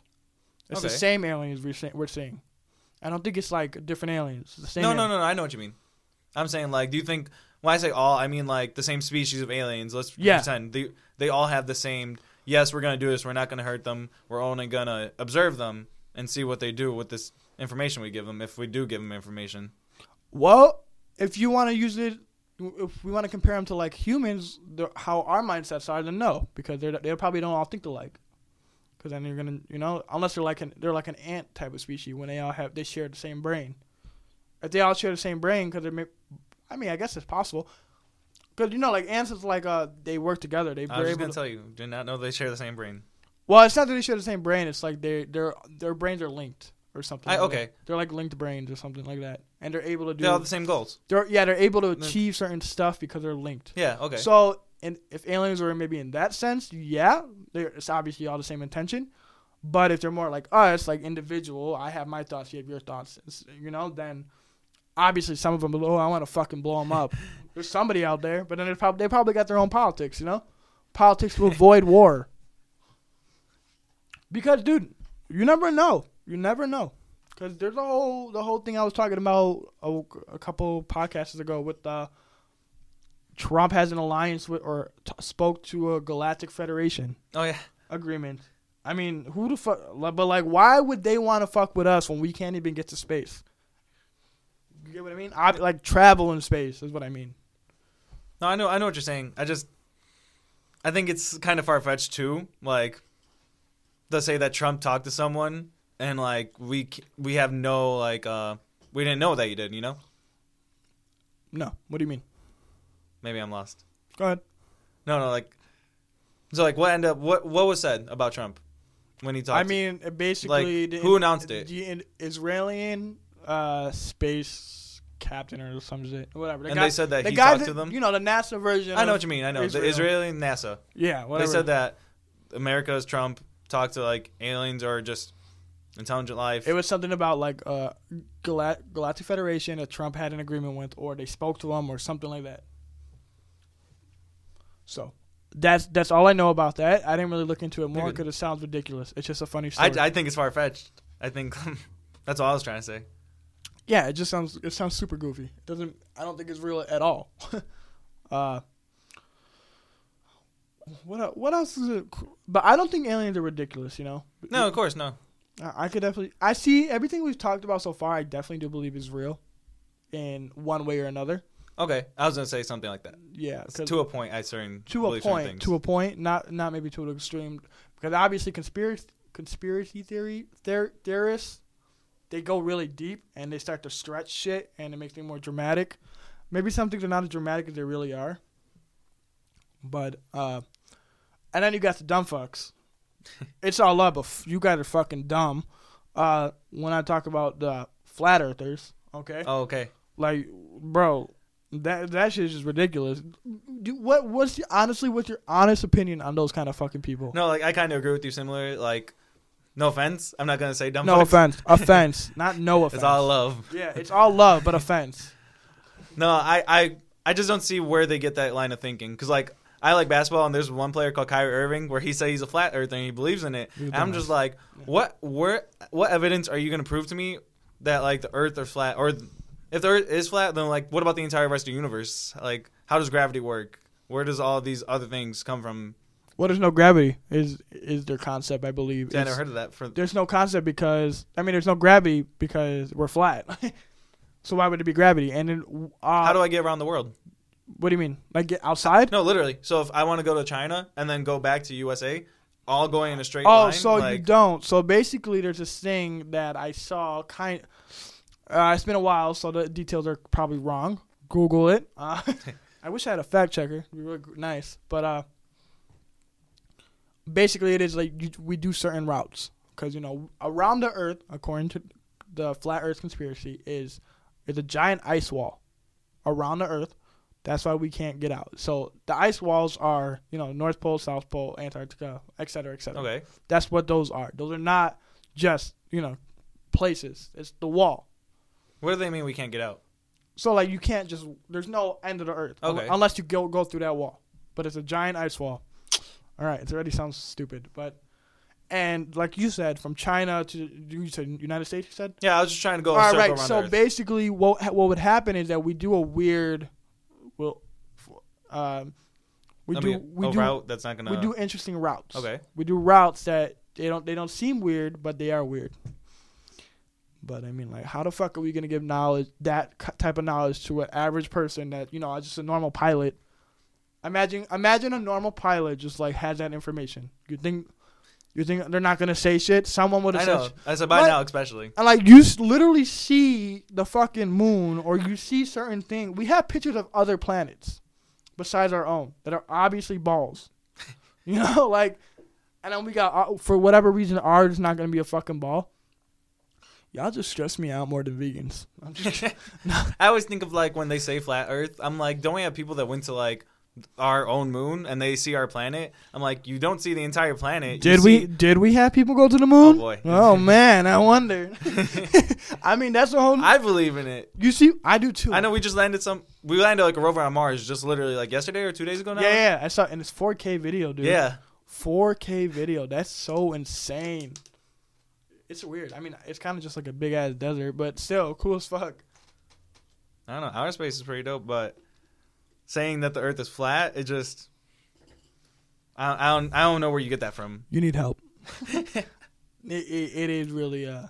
It's okay. The same aliens we're seeing. I don't think it's, like, different aliens. It's the same no, aliens. no, no, no. I know what you mean. I'm saying, like, do you think... When I say all, I mean, like, the same species of aliens. Let's yeah. pretend. They, they all have the same, yes, we're going to do this. We're not going to hurt them. We're only going to observe them and see what they do with this information we give them, if we do give them information. Well, if you want to use it... If we want to compare them to, like, humans, how our mindsets are, then no, because they they probably don't all think alike. Because then you're gonna, you know, unless they're like an they're like an ant type of species when they all have they share the same brain. If they all share the same brain, because they, I mean, I guess it's possible. Because, you know, like, ants is like uh they work together. They I was just gonna to, tell you, did not know they share the same brain. Well, it's not that they share the same brain. It's like they their their brains are linked. Or something. I, like okay. That. They're like linked brains or something like that. And they're able to do... They all have the same goals. They're, yeah, they're able to achieve certain stuff because they're linked. Yeah, okay. So, and if aliens were maybe in that sense, yeah, it's obviously all the same intention. But if they're more like us, like individual, I have my thoughts, you have your thoughts, you know, then obviously some of them, oh, I want to fucking blow them up. There's somebody out there, but then they probably, they probably got their own politics, you know? Politics to avoid war. Because, dude, you never know. You never know, because there's a whole the whole thing I was talking about a, a couple podcasts ago with uh, Trump has an alliance with or t- spoke to a Galactic Federation. Oh yeah, agreement. I mean, who the fuck? But like, why would they want to fuck with us when we can't even get to space? You get what I mean? I like travel in space is what I mean. No, I know, I know what you're saying. I just, I think it's kind of far fetched too. Like, let's say that Trump talked to someone. And, like, we we have no, like, uh, we didn't know that you did, you know? No. What do you mean? Maybe I'm lost. Go ahead. No, no, like, so, like, what ended up, what, what was said about Trump when he talked? I mean, basically. Like, the, who announced the, it? The Israeli uh, space captain or some shit, whatever. The and guy, they said that the he talked that, to them? You know, the NASA version. I know what you mean. I know. Israel. The Israeli NASA. Yeah, whatever. They said that America's Trump talked to, like, aliens or just... Intelligent life. It was something about like uh, Gal- Galactic Federation that Trump had an agreement with, or they spoke to him, or something like that. So that's that's all I know about that. I didn't really look into it more because it sounds ridiculous. It's just a funny story. I, I think it's far fetched. I think that's all I was trying to say. Yeah, it just sounds it sounds super goofy. It doesn't. I don't think it's real at all. uh, what what else is it? But I don't think aliens are ridiculous. You know? No, of course no. I could definitely... I see everything we've talked about so far, I definitely do believe is real in one way or another. Okay. I was going to say something like that. Yeah. To a point, I certainly believe certain things. To a point. Not not maybe to an extreme... Because obviously conspiracy conspiracy theory, ther, theorists, they go really deep and they start to stretch shit and it makes things more dramatic. Maybe some things are not as dramatic as they really are. But, uh, and then you got the dumb fucks. It's all love, but f- you guys are fucking dumb. Uh, when I talk about the flat earthers, okay? Oh, okay. Like, bro, that that shit is just ridiculous. Dude, what what's your, honestly, what's your honest opinion on those kind of fucking people? No, like, I kind of agree with you similar. Like, no offense. I'm not going to say dumb No fucks. offense. Offense. Not no offense. It's all love. Yeah, it's all love, but offense. No, I, I, I just don't see where they get that line of thinking. Because, like, I like basketball, and there's one player called Kyrie Irving where he said he's a flat earther and he believes in it. And I'm just like, what where, what evidence are you going to prove to me that, like, the earth are flat? Or if the earth is flat, then, like, what about the entire rest of the universe? Like, how does gravity work? Where does all these other things come from? Well, there's no gravity is is their concept, I believe. Yeah, I never heard of that. For there's no concept because, I mean, there's no gravity because we're flat. So why would it be gravity? And then, uh, how do I get around the world? What do you mean? Like, get outside? No, literally. So if I want to go to China and then go back to U S A, all going in a straight oh, line? Oh, so like... you don't. So basically there's this thing that I saw kind uh, it's been a while, so the details are probably wrong. Google it. Uh, I wish I had a fact checker. It would be really nice. But uh, basically it is like you, we do certain routes because, you know, around the earth, according to the Flat Earth Conspiracy, is is a giant ice wall around the earth. That's why we can't get out. So the ice walls are, you know, North Pole, South Pole, Antarctica, et cetera, et cetera. Okay. That's what those are. Those are not just, you know, places. It's the wall. What do they mean we can't get out? So, like, you can't just – there's no end of the earth. Okay. Un- unless you go, go through that wall. But it's a giant ice wall. All right. It already sounds stupid. But – and like you said, from China to – you said United States, you said? Yeah, I was just trying to go a circle around the earth. All right. So basically what what would happen is that we do a weird – Well, um, we I do mean, we do route that's not gonna... we do interesting routes. Okay, we do routes that they don't they don't seem weird, but they are weird. But I mean, like, how the fuck are we gonna give knowledge that type of knowledge to an average person that, you know, just a normal pilot? Imagine imagine a normal pilot just like has that information. You think you think they're not gonna say shit? Someone would have said. I know. Sh- As a by but, now, especially. And like you literally see the fucking moon, or you see certain things. We have pictures of other planets, besides our own, that are obviously balls. You know, like, and then we got uh, for whatever reason ours is not gonna be a fucking ball. Y'all just stress me out more than vegans. I'm just, I always think of like when they say flat Earth. I'm like, don't we have people that went to like our own moon and they see our planet? I'm like, you don't see the entire planet. Did see- we did we have people go to the moon? Oh boy. Oh man, I wonder. I mean, that's the whole I believe in it. You see, I do too. I know we just landed some we landed like a rover on Mars just literally like yesterday or two days ago now. Yeah, yeah, I saw, and it's four K video, dude. Yeah. four K video. That's so insane. It's weird. I mean, it's kind of just like a big ass desert, but still cool as fuck. I don't know. Outer space is pretty dope, but saying that the earth is flat, it just I, I don't I don't know where you get that from. You need help. it, it, it is really uh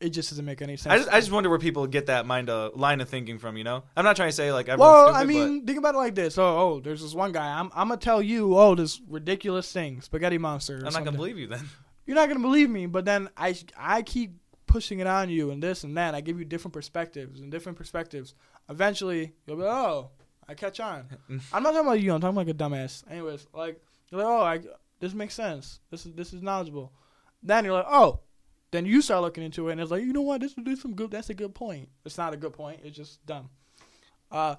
it just doesn't make any sense. I just I just wonder where people get that mind uh, line of thinking from, you know? I'm not trying to say like everyone's well, stupid, I mean, but think about it like this. Oh, oh, there's this one guy. I'm I'm gonna tell you, oh, this ridiculous thing, spaghetti monster. Or I'm not something. Gonna believe you then. You're not gonna believe me, but then I I keep pushing it on you and this and that. I give you different perspectives and different perspectives. Eventually, you'll be oh. I catch on. I'm not talking about you. I'm talking like a dumbass. Anyways, like, you're like, oh, I, this makes sense. This is this is knowledgeable. Then you're like, oh. Then you start looking into it, and it's like, you know what? This would do some good. That's a good point. It's not a good point. It's just dumb. Uh,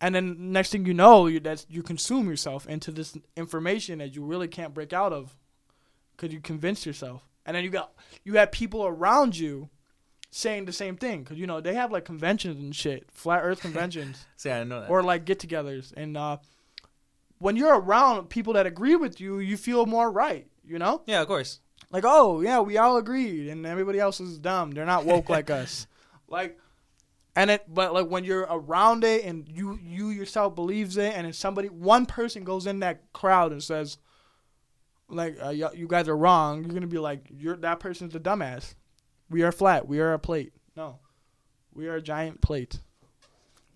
and then next thing you know, you that's you consume yourself into this information that you really can't break out of, because you convince yourself. And then you got you have people around you saying the same thing, because, you know, they have, like, conventions and shit, flat earth conventions. See, I didn't know that. Or, like, get-togethers. And uh, when you're around people that agree with you, you feel more right, you know? Yeah, of course. Like, oh, yeah, we all agreed, and everybody else is dumb. They're not woke like us. Like, and it, but, like, when you're around it and you, you yourself believes it, and then somebody, one person goes in that crowd and says, like, uh, y- you guys are wrong, you're going to be like, you're that person's a dumbass. We are flat. We are a plate. No. We are a giant plate.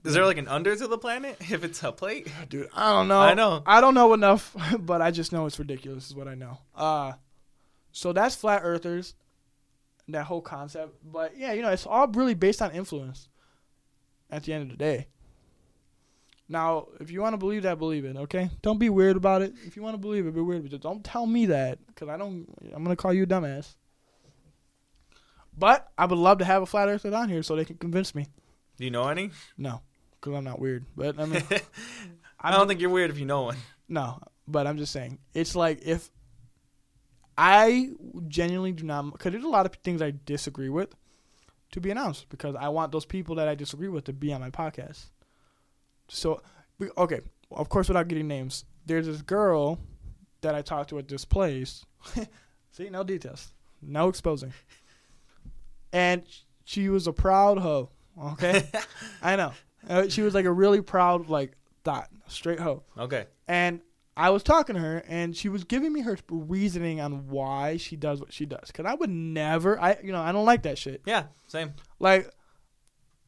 Is there like an under to the planet if it's a plate? Dude, I don't know. I know. I don't know enough, but I just know it's ridiculous is what I know. Uh, so that's flat earthers. that whole concept. But yeah, you know, it's all really based on influence at the end of the day. Now, if you want to believe that, believe it, okay? Don't be weird about it. If you want to believe it, be weird about it. Don't tell me that, because I don't, I'm going to call you a dumbass. But I would love to have a flat earther on here so they can convince me. Do you know any? No, because I'm not weird. But I mean, I don't think you're weird if you know one. No, but I'm just saying. It's like if I genuinely do not, because there's a lot of things I disagree with to be announced, because I want those people that I disagree with to be on my podcast. So, okay, of course, without getting names, there's this girl that I talked to at this place. See, no details, no exposing. And she was a proud hoe, okay? I know. Uh, she was like a really proud, like, thought, straight hoe. Okay. And I was talking to her, and she was giving me her reasoning on why she does what she does. Because I would never, I you know, I don't like that shit. Yeah, same. Like,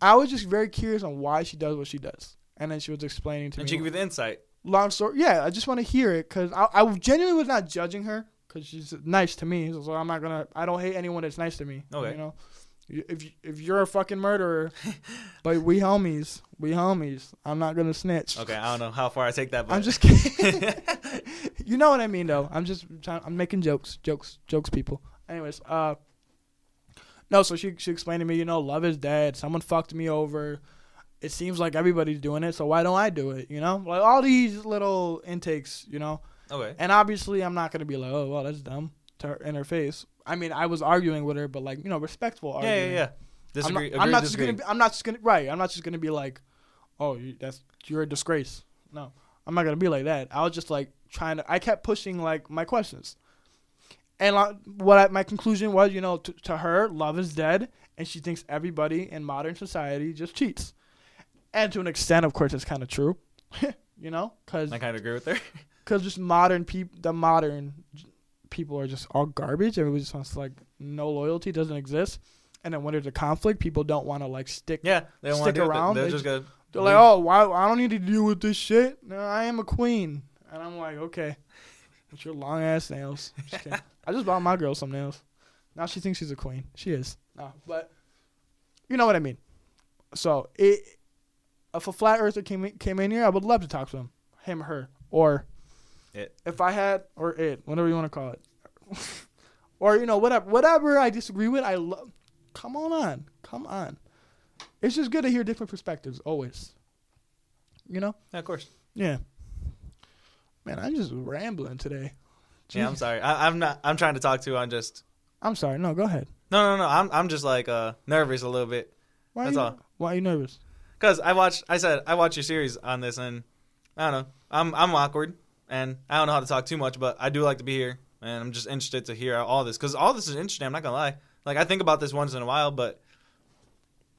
I was just very curious on why she does what she does. And then she was explaining to and me. And she gave you the insight. Long story. Yeah, I just want to hear it, because I, I genuinely was not judging her. Because she's nice to me. So I'm not going to... I don't hate anyone that's nice to me. Okay. You know? If, if you're a fucking murderer, but we homies. We homies. I'm not going to snitch. Okay, I don't know how far I take that. But. I'm just kidding. You know what I mean, though. I'm just... Trying, I'm making jokes. Jokes. Jokes, people. Anyways. uh, No, so she, she explained to me, you know, love is dead. Someone fucked me over. It seems like everybody's doing it, so why don't I do it, you know? Like, all these little intakes, you know? Okay. And obviously, I'm not going to be like, oh, well, that's dumb, to her, in her face. I mean, I was arguing with her, but, like, you know, respectful arguing. Yeah, yeah, yeah. Disagree, I'm not just going to I'm not just going to, right, I'm not just going to be like, oh, you, that's you're a disgrace. No, I'm not going to be like that. I was just, like, trying to, I kept pushing, like, my questions. And like, what I, my conclusion was, you know, to, to her, love is dead, and she thinks everybody in modern society just cheats. And to an extent, of course, it's kind of true, you know? Cause, I kind of agree with her. Because just modern people, the modern people are just all garbage. Everybody just wants to, like, no loyalty doesn't exist. And then when there's a conflict, people don't want to, like, stick Yeah, they don't stick around. They're, they're just gonna they're like, oh, why, I don't need to deal with this shit. No, I am a queen. And I'm like, okay. With your long-ass nails. Just I just bought my girl some nails. Now she thinks she's a queen. She is. No, but you know what I mean. So it, if a flat earther came, came in here, I would love to talk to him. Him, her, or... It. If I had, or it, whatever you want to call it. Or, you know, whatever whatever I disagree with, I love. Come on on. Come on. It's just good to hear different perspectives, always. You know? Yeah, of course. Yeah. Man, I'm just rambling today. Jeez. Yeah, I'm sorry. I, I'm not, I'm trying to talk to you. I'm just. I'm sorry. No, go ahead. No, no, no. I'm I'm just like uh, nervous a little bit. Why That's are you, all. Why are you nervous? Because I watched, I said, I watched your series on this, and I don't know. I'm I'm awkward. And I don't know how to talk too much, but I do like to be here, and I'm just interested to hear all this, because all this is interesting. I'm not gonna lie. Like, I think about this once in a while, but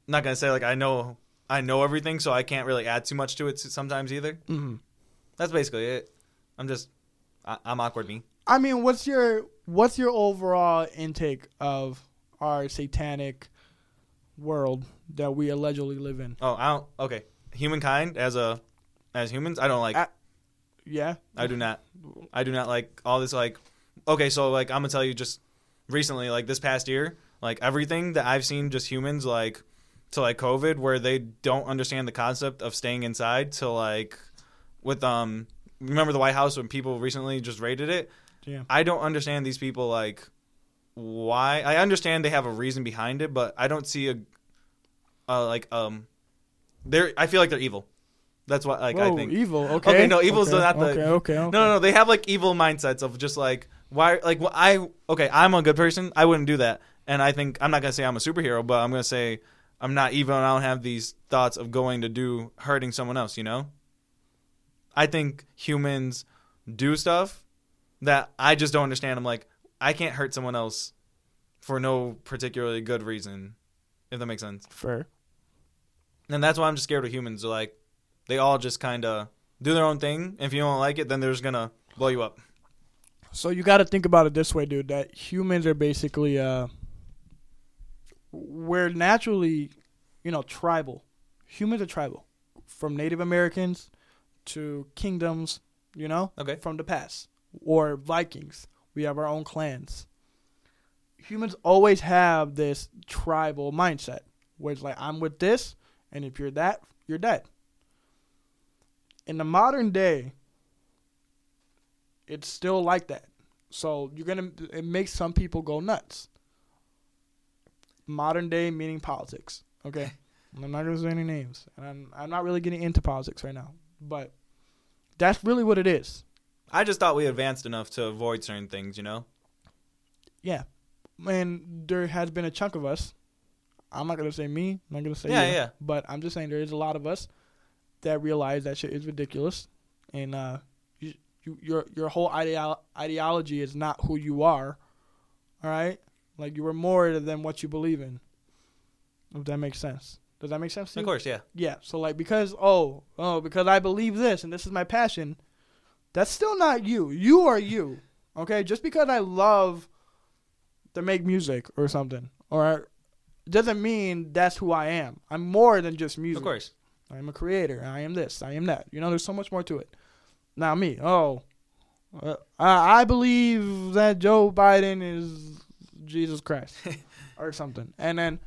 I'm not gonna say like I know I know everything, so I can't really add too much to it sometimes either. Mm-hmm. That's basically it. I'm just I, I'm awkward me. I mean, what's your what's your overall intake of our satanic world that we allegedly live in? Oh, I don't. Okay, humankind as a as humans, I don't like. I, Yeah. I do not. I do not like all this, like, okay, so, like, I'm going to tell you just recently, like, this past year, like, everything that I've seen just humans, like, to, like, COVID, where they don't understand the concept of staying inside to, like, with, um, remember the White House when people recently just raided it? Yeah. I don't understand these people, like, why. I understand they have a reason behind it, but I don't see a, a like, um, they're, I feel like they're evil. That's why, like, Whoa, I think evil. Okay, okay no, evil's okay. not the. Okay, okay, okay. No, no, no. They have like evil mindsets of just like why, like well, I. Okay, I'm a good person. I wouldn't do that. And I think I'm not gonna say I'm a superhero, but I'm gonna say I'm not evil, and I don't have these thoughts of going to do hurting someone else. You know. I think humans do stuff that I just don't understand. I'm like, I can't hurt someone else for no particularly good reason, if that makes sense. Fair. And that's why I'm just scared of humans. They're like. They all just kind of do their own thing. If you don't like it, then they're just going to blow you up. So you got to think about it this way, dude, that humans are basically, uh, we're naturally, you know, tribal. Humans are tribal. From Native Americans to kingdoms, you know, okay. From the past. Or Vikings. We have our own clans. humans always have this tribal mindset where it's like, I'm with this, and if you're that, you're dead. In the modern day, it's still like that. So you're gonna, it makes some people go nuts. Modern day meaning politics. Okay, I'm not gonna say any names, and I'm I'm not really getting into politics right now, but that's really what it is. I just thought we advanced enough to avoid certain things, you know? Yeah. And there has been a chunk of us. I'm not going to say me. I'm not going to say yeah, you, yeah. But I'm just saying there is a lot of us that realize that shit is ridiculous. And uh, you, you, your your whole ideo- ideology is not who you are. All right? Like, you are more than what you believe in. If that makes sense. Does that make sense to you? Of course, yeah. Yeah. So, like, because, oh, oh, because I believe this and this is my passion, that's still not you. You are you, okay? Just because I love to make music or something, or doesn't mean that's who I am. I'm more than just music. Of course. I'm a creator. I am this. I am that. You know, there's so much more to it. Now me, oh, uh, I believe that Joe Biden is Jesus Christ or something. And then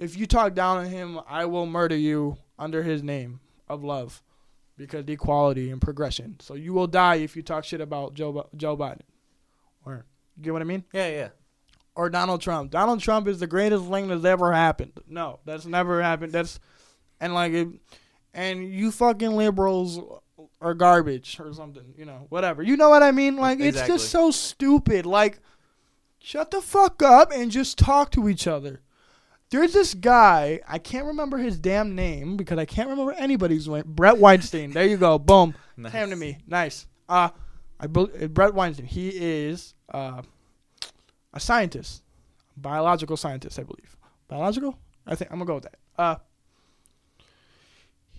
if you talk down on him, I will murder you under his name of love. Because equality and progression. So you will die if you talk shit about Joe Joe Biden. Or, you get what I mean? Yeah, yeah. Or Donald Trump. Donald Trump is the greatest thing that's ever happened. No, that's never happened. That's, and like, it, and you fucking liberals are garbage or something. You know, whatever. You know what I mean? Like, exactly. It's just so stupid. Like, shut the fuck up and just talk to each other. There's this guy, I can't remember his damn name because I can't remember anybody's name. Brett Weinstein. There you go. Boom. Nice. Came to me. Nice. Uh, I be- Brett Weinstein. He is uh, a scientist, biological scientist, I believe. Biological? I think I'm going to go with that. Uh,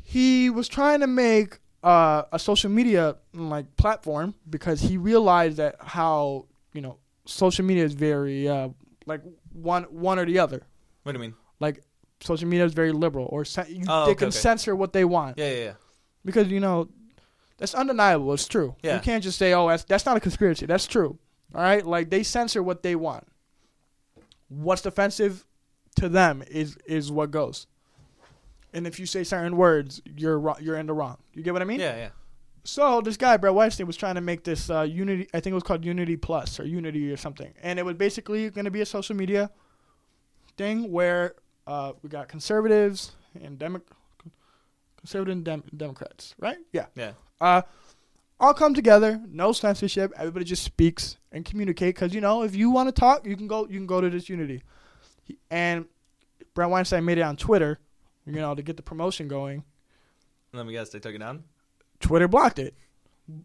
he was trying to make uh, a social media like platform because he realized that how, you know, social media is very uh, like one one or the other. What do you mean? Like, social media is very liberal, or sen- you, oh, they okay, can okay. censor what they want. Yeah, yeah, yeah. Because, you know, that's undeniable. It's true. Yeah. You can't just say, oh, that's, that's not a conspiracy. That's true. All right? Like, they censor what they want. What's offensive to them is, is what goes. And if you say certain words, you're you're in the wrong. You get what I mean? Yeah, yeah. So this guy, Brett Weinstein, was trying to make this uh, Unity, I think it was called Unity Plus or Unity or something. And it was basically going to be a social media thing where uh, we got conservatives and Demo- conservative and Dem- Democrats, right? Yeah. Yeah. Uh, all come together, no censorship. Everybody just speaks and communicate because, you know, if you want to talk, you can go. You can go to this Unity. He, and Brett Weinstein made it on Twitter, you know, to get the promotion going. Let me guess, they took it down. Twitter blocked it.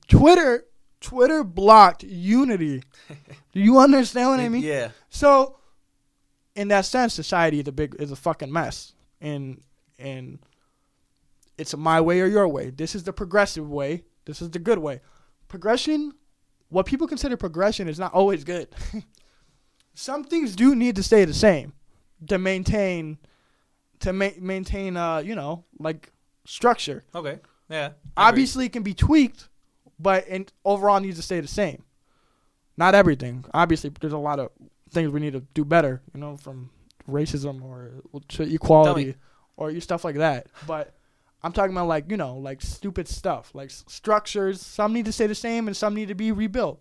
Twitter, Twitter blocked Unity. Do you understand what I mean? Yeah. So, in that sense, society is a big is a fucking mess, and and it's my way or your way. This is the progressive way. This is the good way. Progression, what people consider progression, is not always good. Some things do need to stay the same to maintain to ma- maintain uh you know like structure. Okay. Yeah. Obviously, it can be tweaked, but and overall needs to stay the same. Not everything. Obviously, there's a lot of things we need to do better, you know, from racism or to equality or stuff like that. But I'm talking about, like, you know, like stupid stuff, like s- structures. Some need to stay the same and some need to be rebuilt.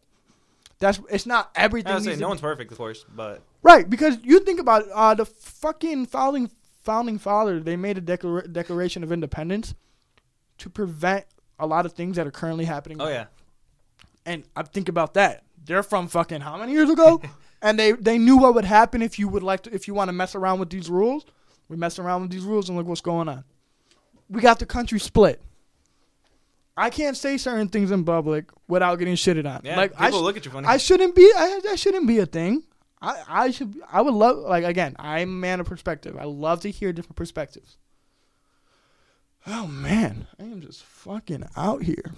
That's it's not everything. I was saying, no one's perfect, of course, but right, because you think about it, uh, the fucking founding founding father. They made a declara- Declaration of Independence to prevent a lot of things that are currently happening. Oh now. Yeah, and I think about that. They're from fucking how many years ago? And they, they knew what would happen if you would like to, if you want to mess around with these rules. We mess around with these rules and look what's going on. We got the country split. I can't say certain things in public without getting shitted on. Yeah, like, people I sh- look at you funny. I shouldn't be. I, that shouldn't be a thing. I, I should. I would love. Like, again, I'm a man of perspective. I love to hear different perspectives. Oh man, I am just fucking out here.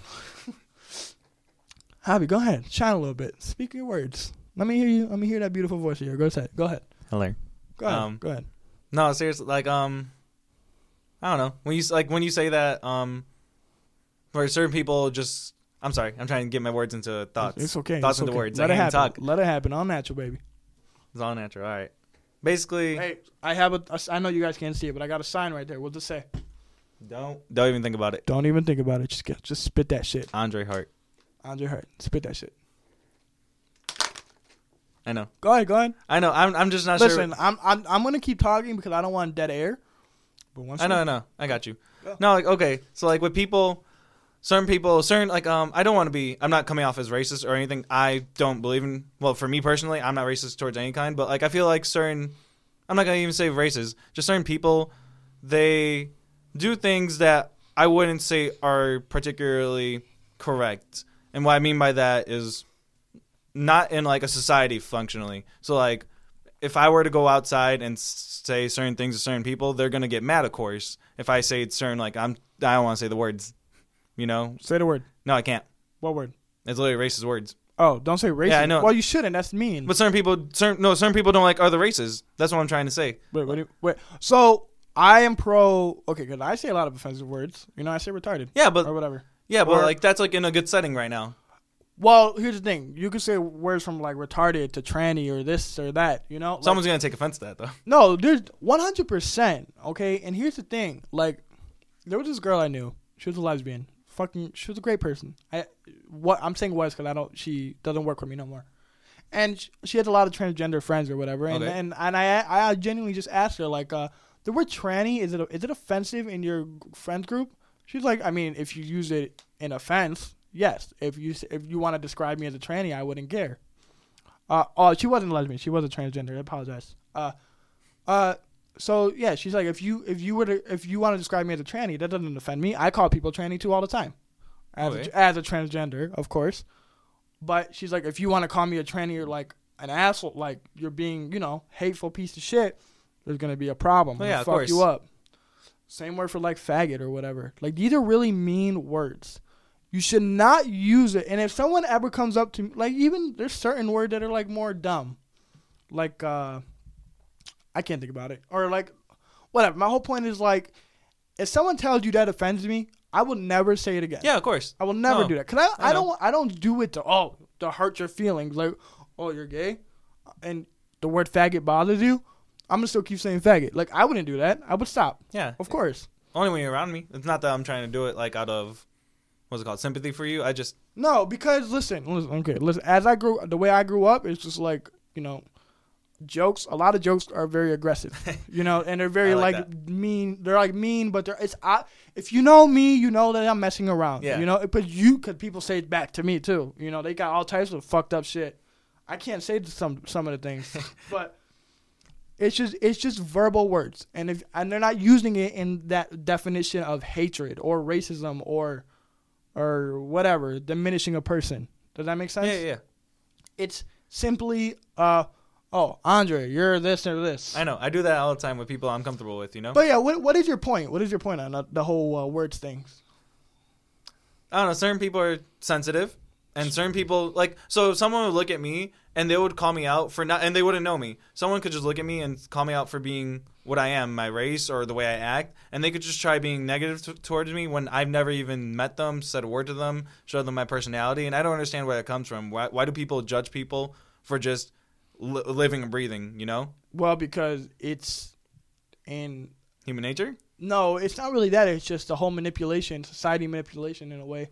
Javi, go ahead, shine a little bit. Speak your words. Let me hear you. Let me hear that beautiful voice of yours. Go ahead. Go ahead. Hello. Go ahead. Um, go ahead. No, seriously. Like, um, I don't know. When you like when you say that, um, for certain people, just I'm sorry. I'm trying to get my words into thoughts. It's okay. Thoughts it's into okay. words. Let I it happen. Talk. Let it happen. All natural, baby. It's all natural. All right. Basically. Hey, I have a, a. I know you guys can't see it, but I got a sign right there. We'll just say. Don't. Don't even think about it. Don't even think about it. Just get, just spit that shit. Andre Hart. Andre Hart. Spit that shit. I know. Go ahead. Go ahead. I know. I'm. I'm just not Listen, sure. Listen. I'm. I'm. I'm gonna keep talking because I don't want dead air. But once I know. I know. I got you. Go. No. Like okay. So like with people. Certain people, certain, like, um, I don't want to be, I'm not coming off as racist or anything. I don't believe in, well, for me personally, I'm not racist towards any kind. But, like, I feel like certain, I'm not going to even say racist, just certain people, they do things that I wouldn't say are particularly correct. And what I mean by that is not in, like, a society functionally. So, like, if I were to go outside and say certain things to certain people, they're going to get mad, of course. If I say certain, like, I'm, I don't want to say the words. You know, say the word. No, I can't. What word? It's literally racist words. Oh, don't say racist. Yeah, I know. Well, you shouldn't. That's mean. But certain people, certain no, certain people don't like other races. That's what I'm trying to say. Wait, wait, wait. So I am pro. Okay, because I say a lot of offensive words. You know, I say retarded. Yeah, but or whatever. Yeah, or, but like that's like in a good setting right now. Well, here's the thing. You can say words from like retarded to tranny or this or that. You know, someone's like, gonna take offense to that though. No, there's one hundred percent. Okay, and here's the thing. Like, there was this girl I knew. She was a lesbian. Fucking, she was a great person. I, what I'm saying was because I don't, she doesn't work for me no more, and she, she had a lot of transgender friends or whatever. And okay. and, and I, I genuinely just asked her like, uh, the word tranny is it is it offensive in your friends group? She's like, I mean, if you use it in offense, yes. If you if you want to describe me as a tranny, I wouldn't care. Uh, oh, she wasn't a lesbian. She was a transgender. I apologize. Uh, uh. So yeah, she's like, if you if you were to if you want to describe me as a tranny, that doesn't offend me. I call people tranny too all the time, as okay. a, as a transgender, of course. But she's like, if you want to call me a tranny or like an asshole, like you're being, you know, hateful piece of shit, there's gonna be a problem. Oh, yeah, of fuck course. You up. Same word for like faggot or whatever. Like these are really mean words. You should not use it. And if someone ever comes up to me, like even there's certain words that are like more dumb, like uh. I can't think about it. Or, like, whatever. My whole point is, like, if someone tells you that offends me, I will never say it again. Yeah, of course. I will never no. do that. Because I, I, I don't I don't do it to, oh, to hurt your feelings. Like, oh, you're gay? And the word faggot bothers you? I'm going to still keep saying faggot. Like, I wouldn't do that. I would stop. Yeah. Of course. Only when you're around me. It's not that I'm trying to do it, like, out of, what's it called, sympathy for you. I just. No, because, listen. listen okay, listen. As I grew, the way I grew up, it's just like, you know. Jokes, a lot of jokes are very aggressive, you know, and they're very like, like mean. They're like mean, but they're it's. I, if you know me, you know that I'm messing around. Yeah. You know, but you because people say it back to me too. You know, they got all types of fucked up shit. I can't say some some of the things, but it's just it's just verbal words, and if and they're not using it in that definition of hatred or racism or or whatever diminishing a person. Does that make sense? Yeah, yeah. It's simply uh. Oh, Andre, you're this or this. I know. I do that all the time with people I'm comfortable with, you know? But, yeah, what what is your point? What is your point on uh, the whole uh, words thing? I don't know. Certain people are sensitive, and certain people, like, so someone would look at me, and they would call me out for not, and they wouldn't know me. Someone could just look at me and call me out for being what I am, my race or the way I act, and they could just try being negative t- towards me when I've never even met them, said a word to them, showed them my personality, and I don't understand where that comes from. Why, why do people judge people for just living and breathing, you know? Well, because it's in human nature? No, it's not really that. It's just the whole manipulation, society manipulation in a way.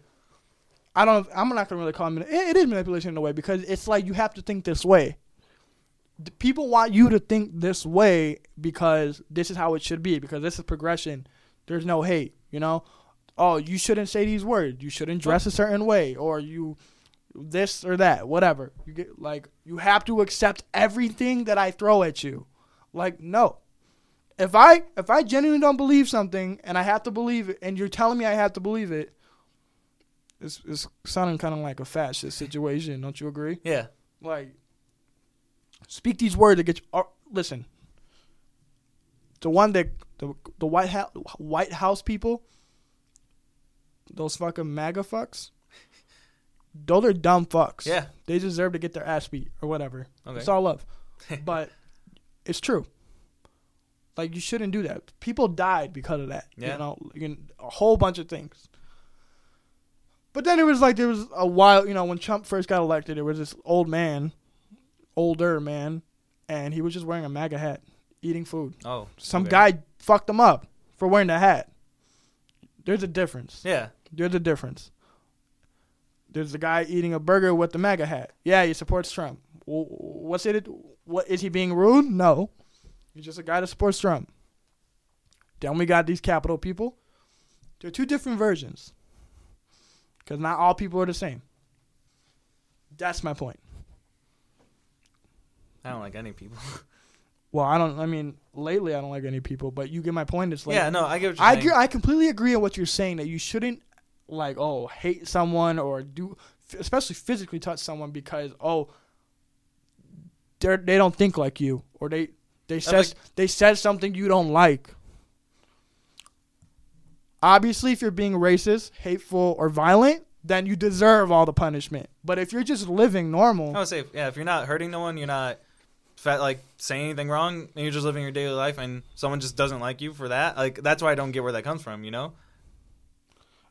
I don't, I'm not going to really call it, it is manipulation in a way because it's like you have to think this way. People want you to think this way because this is how it should be, because this is progression. There's no hate, you know? Oh, you shouldn't say these words. You shouldn't dress a certain way, or you this or that, whatever. You get like you have to accept everything that I throw at you. Like no, if I if I genuinely don't believe something and I have to believe it, and you're telling me I have to believe it, it's it's sounding kind of like a fascist situation. Don't you agree? Yeah. Like speak these words to get you. Uh, listen. The one that the the White House White House people, those fucking MAGA fucks. Those are dumb fucks. Yeah. They deserve to get their ass beat or whatever. Okay. It's all love. But it's true. Like, you shouldn't do that. People died because of that. Yeah. You know, you know, a whole bunch of things. But then it was like there was a while, you know, when Trump first got elected, there was this old man, older man, and he was just wearing a MAGA hat, eating food. Oh, some okay. guy fucked him up for wearing the hat. There's a difference. Yeah, there's a difference. There's a guy eating a burger with the MAGA hat. Yeah, he supports Trump. What's it? What is he being rude? No, he's just a guy that supports Trump. Then we got these capital people. They're two different versions, because not all people are the same. That's my point. I don't like any people. Well, I don't. I mean, lately I don't like any people, but you get my point. It's like yeah, no, I get what you're I saying. Agree, I completely agree on what you're saying, that you shouldn't like oh hate someone or do especially physically touch someone because oh they they don't think like you or they they said like, they said something you don't like. Obviously, if you're being racist, hateful, or violent, then you deserve all the punishment. But if you're just living normal, I would say yeah, if you're not hurting no one, you're not. Like saying anything wrong, and you're just living your daily life, and someone just doesn't like you for that. Like that's why I don't get where that comes from. You know,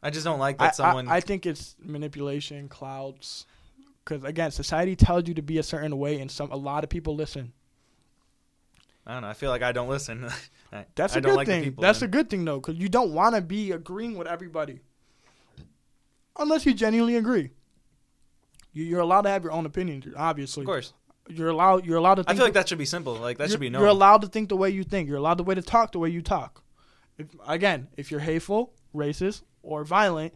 I just don't like that I, someone. I, I think it's manipulation, clouds, because again, society tells you to be a certain way, and some a lot of people listen. I don't know. I feel like I don't listen. I, that's I a don't good like thing. The people, that's man. A good thing though, because you don't want to be agreeing with everybody, unless you genuinely agree. You, you're allowed to have your own opinion, obviously. Of course. You're allowed. You're allowed to. Think I feel like that should be simple. Like that should be known. You're allowed to think the way you think. You're allowed the way to talk the way you talk. If, again, if you're hateful, racist, or violent,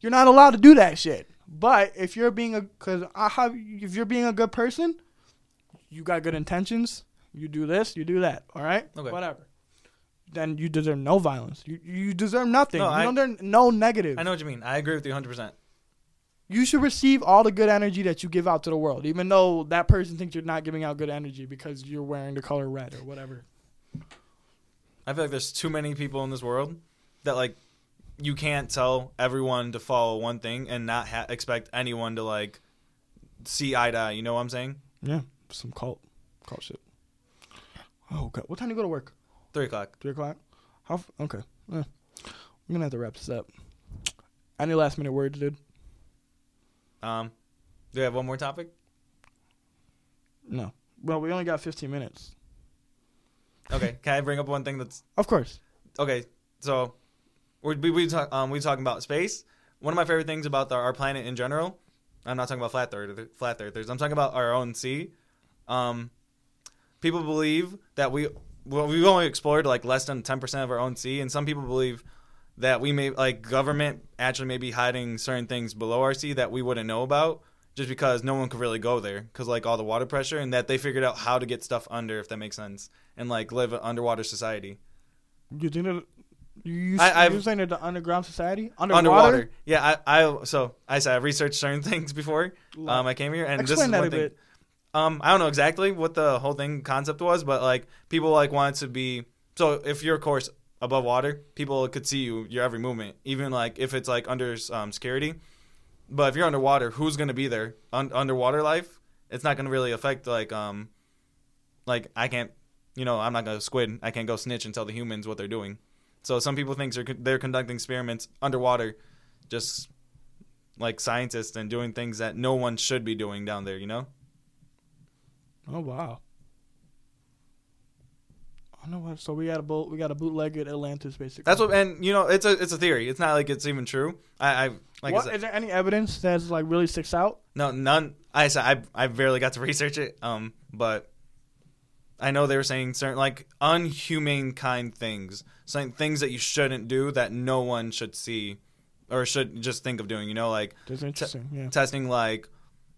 you're not allowed to do that shit. But if you're being a, cause I have, if you're being a good person, you got good intentions. You do this, you do that. All right, okay. Whatever. Then you deserve no violence. You you deserve nothing. No, you I, don't deserve no negative. I know what you mean. I agree with you one hundred percent. You should receive all the good energy that you give out to the world, even though that person thinks you're not giving out good energy because you're wearing the color red or whatever. I feel like there's too many people in this world that, like, you can't tell everyone to follow one thing and not ha- expect anyone to, like, see eye to eye. You know what I'm saying? Yeah. Some cult. Cult shit. Oh, God. What time do you go to work? Three o'clock. Three o'clock? How f- okay. Yeah. We're going to have to wrap this up. Any last minute words, dude? Um, do we have one more topic? No. Well, we only got fifteen minutes. Okay. Can I bring up one thing that's... Of course. Okay. So, we're, we we talk, um we talking about space. One of my favorite things about the, our planet in general, I'm not talking about flat earthers, flat earthers. I'm talking about our own sea. Um, people believe that we... Well, we've only explored, like, less than ten percent of our own sea, and some people believe... that we may, like, government actually may be hiding certain things below our sea that we wouldn't know about just because no one could really go there because, like, all the water pressure and that they figured out how to get stuff under, if that makes sense, and, like, live an underwater society. You think that you, I, you're saying that the underground society? Underwater? Underwater. Yeah, I, I so I said I researched certain things before um, I came here. And explain this is that one a thing. Bit. Um, I don't know exactly what the whole thing concept was, but, like, people, like, wanted to be – so if you're, of course – above water, people could see you, your every movement, even, like, if it's, like, under um, security. But if you're underwater, who's going to be there? Un- underwater life, it's not going to really affect, like, um, like, I can't, you know, I'm not going to squid. I can't go snitch and tell the humans what they're doing. So some people think they're, they're conducting experiments underwater, just, like, scientists and doing things that no one should be doing down there, you know? Oh, wow. I know what. So we got a boat. We got a bootlegged Atlantis, basically. That's what, and you know, it's a it's a theory. It's not like it's even true. I, I like. What, I said, is there any evidence that like really sticks out? No, none. I I I barely got to research it. Um, but I know they were saying certain like unhumane kind things, certain things that you shouldn't do that no one should see, or should just think of doing. You know, like that's interesting. T- yeah. Testing like.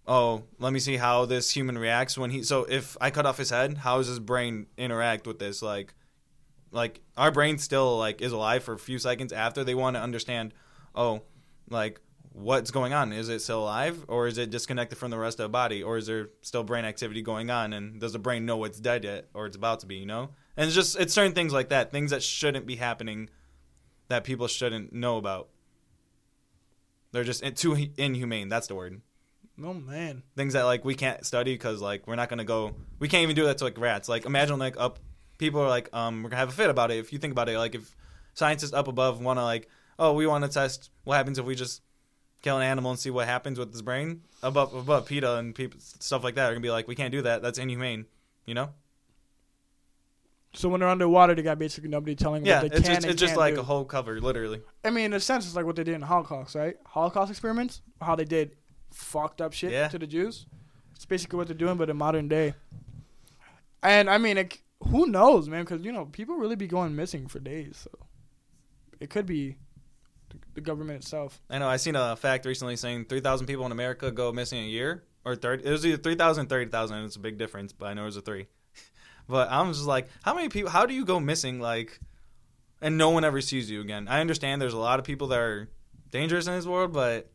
Oh, let me see how this human reacts when he... So if I cut off his head, how does his brain interact with this? Like, like our brain still, like, is alive for a few seconds after. They want to understand, oh, like, what's going on? Is it still alive? Or is it disconnected from the rest of the body? Or is there still brain activity going on? And does the brain know it's dead yet or it's about to be, you know? And it's just... It's certain things like that. Things that shouldn't be happening that people shouldn't know about. They're just too inhumane. That's the word. Oh, man. Things that, like, we can't study because, like, we're not going to go... We can't even do that to, like, rats. Like, imagine, like, up... People are like, um, we're going to have a fit about it. If you think about it, like, if scientists up above want to, like, oh, we want to test what happens if we just kill an animal and see what happens with his brain. Above, above PETA and people, stuff like that are going to be like, we can't do that. That's inhumane. you know? So when they're underwater, they got basically nobody telling yeah, them what they can just, and can't do. Yeah, it's just like a whole cover, literally. I mean, in a sense, it's like what they did in the Holocaust, right? Holocaust experiments, how they did fucked up shit yeah. to the Jews. It's basically what they're doing, but in modern day. And, I mean, it, who knows, man? Because, you know, people really be going missing for days. So it could be the government itself. I know. I seen a fact recently saying three thousand people in America go missing a year. Or thirty. It was either three thousand or thirty thousand. It's a big difference, but I know it was a three. But I'm just like, how many people, how do you go missing, like, and no one ever sees you again? I understand there's a lot of people that are dangerous in this world, but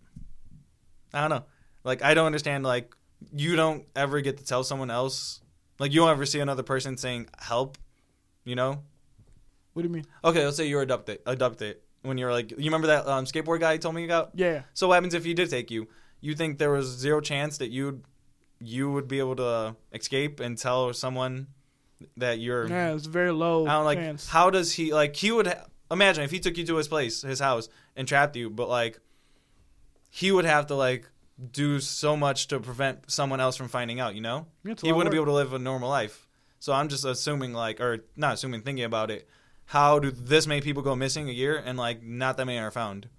I don't know. Like, I don't understand, like, you don't ever get to tell someone else. Like, you don't ever see another person saying, help, you know? What do you mean? Okay, let's say you're abducted. Abducted when you're, like, you remember that um, skateboard guy you told me about? Yeah. So what happens if he did take you? You think there was zero chance that you'd, you would be able to escape and tell someone that you're... Yeah, it's very low I don't, like, chance. How does he... Like, he would... Ha- imagine if he took you to his place, his house, and trapped you, but, like, he would have to, like, do so much to prevent someone else from finding out, you know? Yeah, he wouldn't be able to live a normal life. So I'm just assuming, like... Or not assuming, thinking about it. How do this many people go missing a year and, like, not that many are found?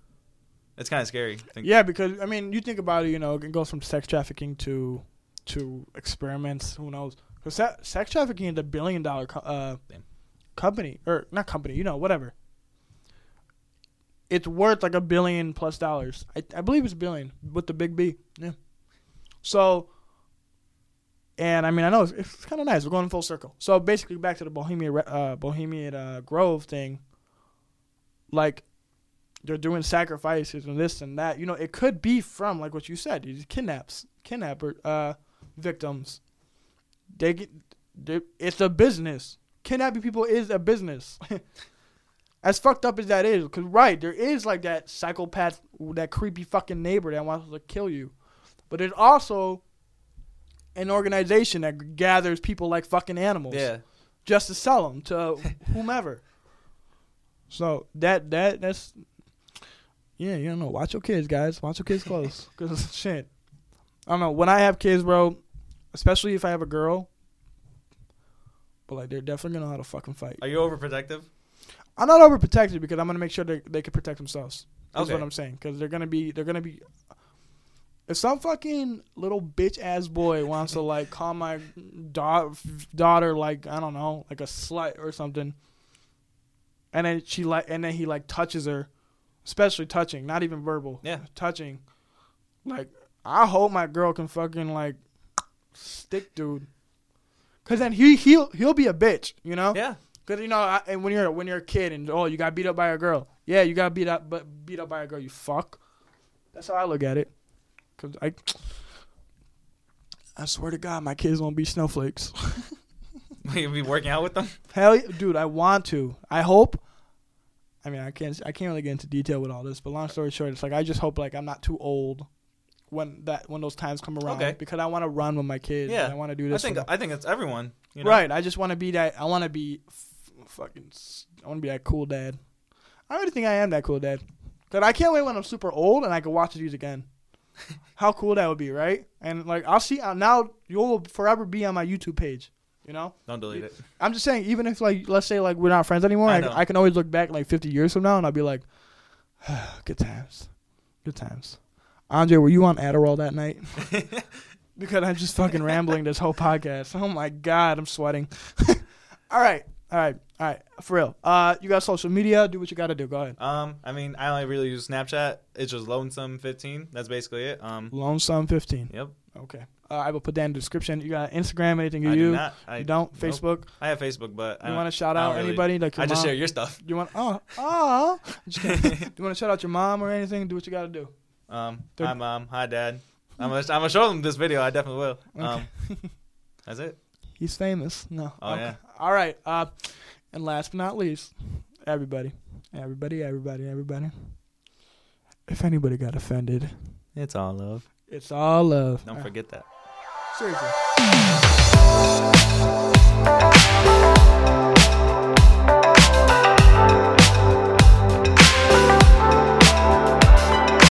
It's kind of scary. Yeah, because, I mean, you think about it, you know, it goes from sex trafficking to to experiments. Who knows? Because se- sex trafficking is a billion-dollar co- uh, company. Or not company, you know, whatever. It's worth, like, a billion-plus dollars. I, I believe it's a billion with the big B. Yeah. So, and, I mean, I know it's, it's kind of nice. We're going full circle. So, basically, back to the Bohemian, uh, Bohemian uh, Grove thing, like, they're doing sacrifices and this and that. You know, it could be from, like what you said, these kidnaps, kidnapper uh, victims. They get, they, it's a business. Kidnapping people is a business. As fucked up as that is, because, right, there is, like, that psychopath, that creepy fucking neighbor that wants to kill you. But there's also an organization that gathers people like fucking animals. Yeah. Just to sell them to whomever. So, that, that, that's... Yeah, you don't know. Watch your kids, guys. Watch your kids close. Because, shit. I don't know. When I have kids, bro, especially if I have a girl, but, like, they're definitely going to know how to fucking fight. Are you overprotective? I'm not overprotective because I'm going to make sure they they can protect themselves. That's okay. What I'm saying. Because they're going to be, they're going to be, if some fucking little bitch-ass boy wants to, like, call my da- daughter, like, I don't know, like a slut or something, and then she, like, and then he, like, touches her. Especially touching, not even verbal. Yeah. Touching. Like, I hope my girl can fucking, like, stick dude. Because then he, he'll, he'll be a bitch, you know? Yeah. Because, you know, I, and when you're when you're a kid and, oh, you got beat up by a girl. Yeah, you got beat up but beat up by a girl, you fuck. That's how I look at it. Because I, I swear to God, my kids won't be snowflakes. You'll be working out with them? Hell, dude, I want to. I hope. I mean, I can't I can't really get into detail with all this, but long story short, it's like I just hope, like, I'm not too old when that when those times come around. Okay. Because I want to run with my kids. Yeah. And I want to do this. I think I think it's everyone. You know? Right. I just want to be that. I want to be f- fucking. I want to be that cool dad. I already think I am that cool dad. Cause I can't wait when I'm super old and I can watch these again. How cool that would be, right? And, like, I'll see I'll, now. You will forever be on my YouTube page. You know? Don't delete it. I'm just saying, even if, like, let's say, like, we're not friends anymore, I, I, I can always look back, like, fifty years from now, and I'll be like, ah, good times. Good times. Andre, were you on Adderall that night? Because I'm just fucking rambling this whole podcast. Oh, my God. I'm sweating. All right. All right. All right. For real. Uh, you got social media. Do what you got to do. Go ahead. Um, I mean, I only really use Snapchat. It's just Lonesome Fifteen. That's basically it. Um, Lonesome Fifteen. Yep. Okay. Uh, I will put that in the description. You got Instagram, anything you I do? do? Not. I, you don't? Nope. Facebook? I have Facebook, but... You want to shout out really, anybody? Like your I just mom? Share your stuff. You want... Oh, oh. Just kidding. You want to shout out your mom or anything? Do what you got to do. Um, They're, hi, Mom. Hi, Dad. I'm going to show them this video. I definitely will. Okay. Um, that's it. He's famous. No. Oh, okay. Yeah. All right. Uh, and last but not least, everybody. Everybody, everybody, everybody. If anybody got offended... It's all love. It's all love. Don't all forget right. that. Seriously.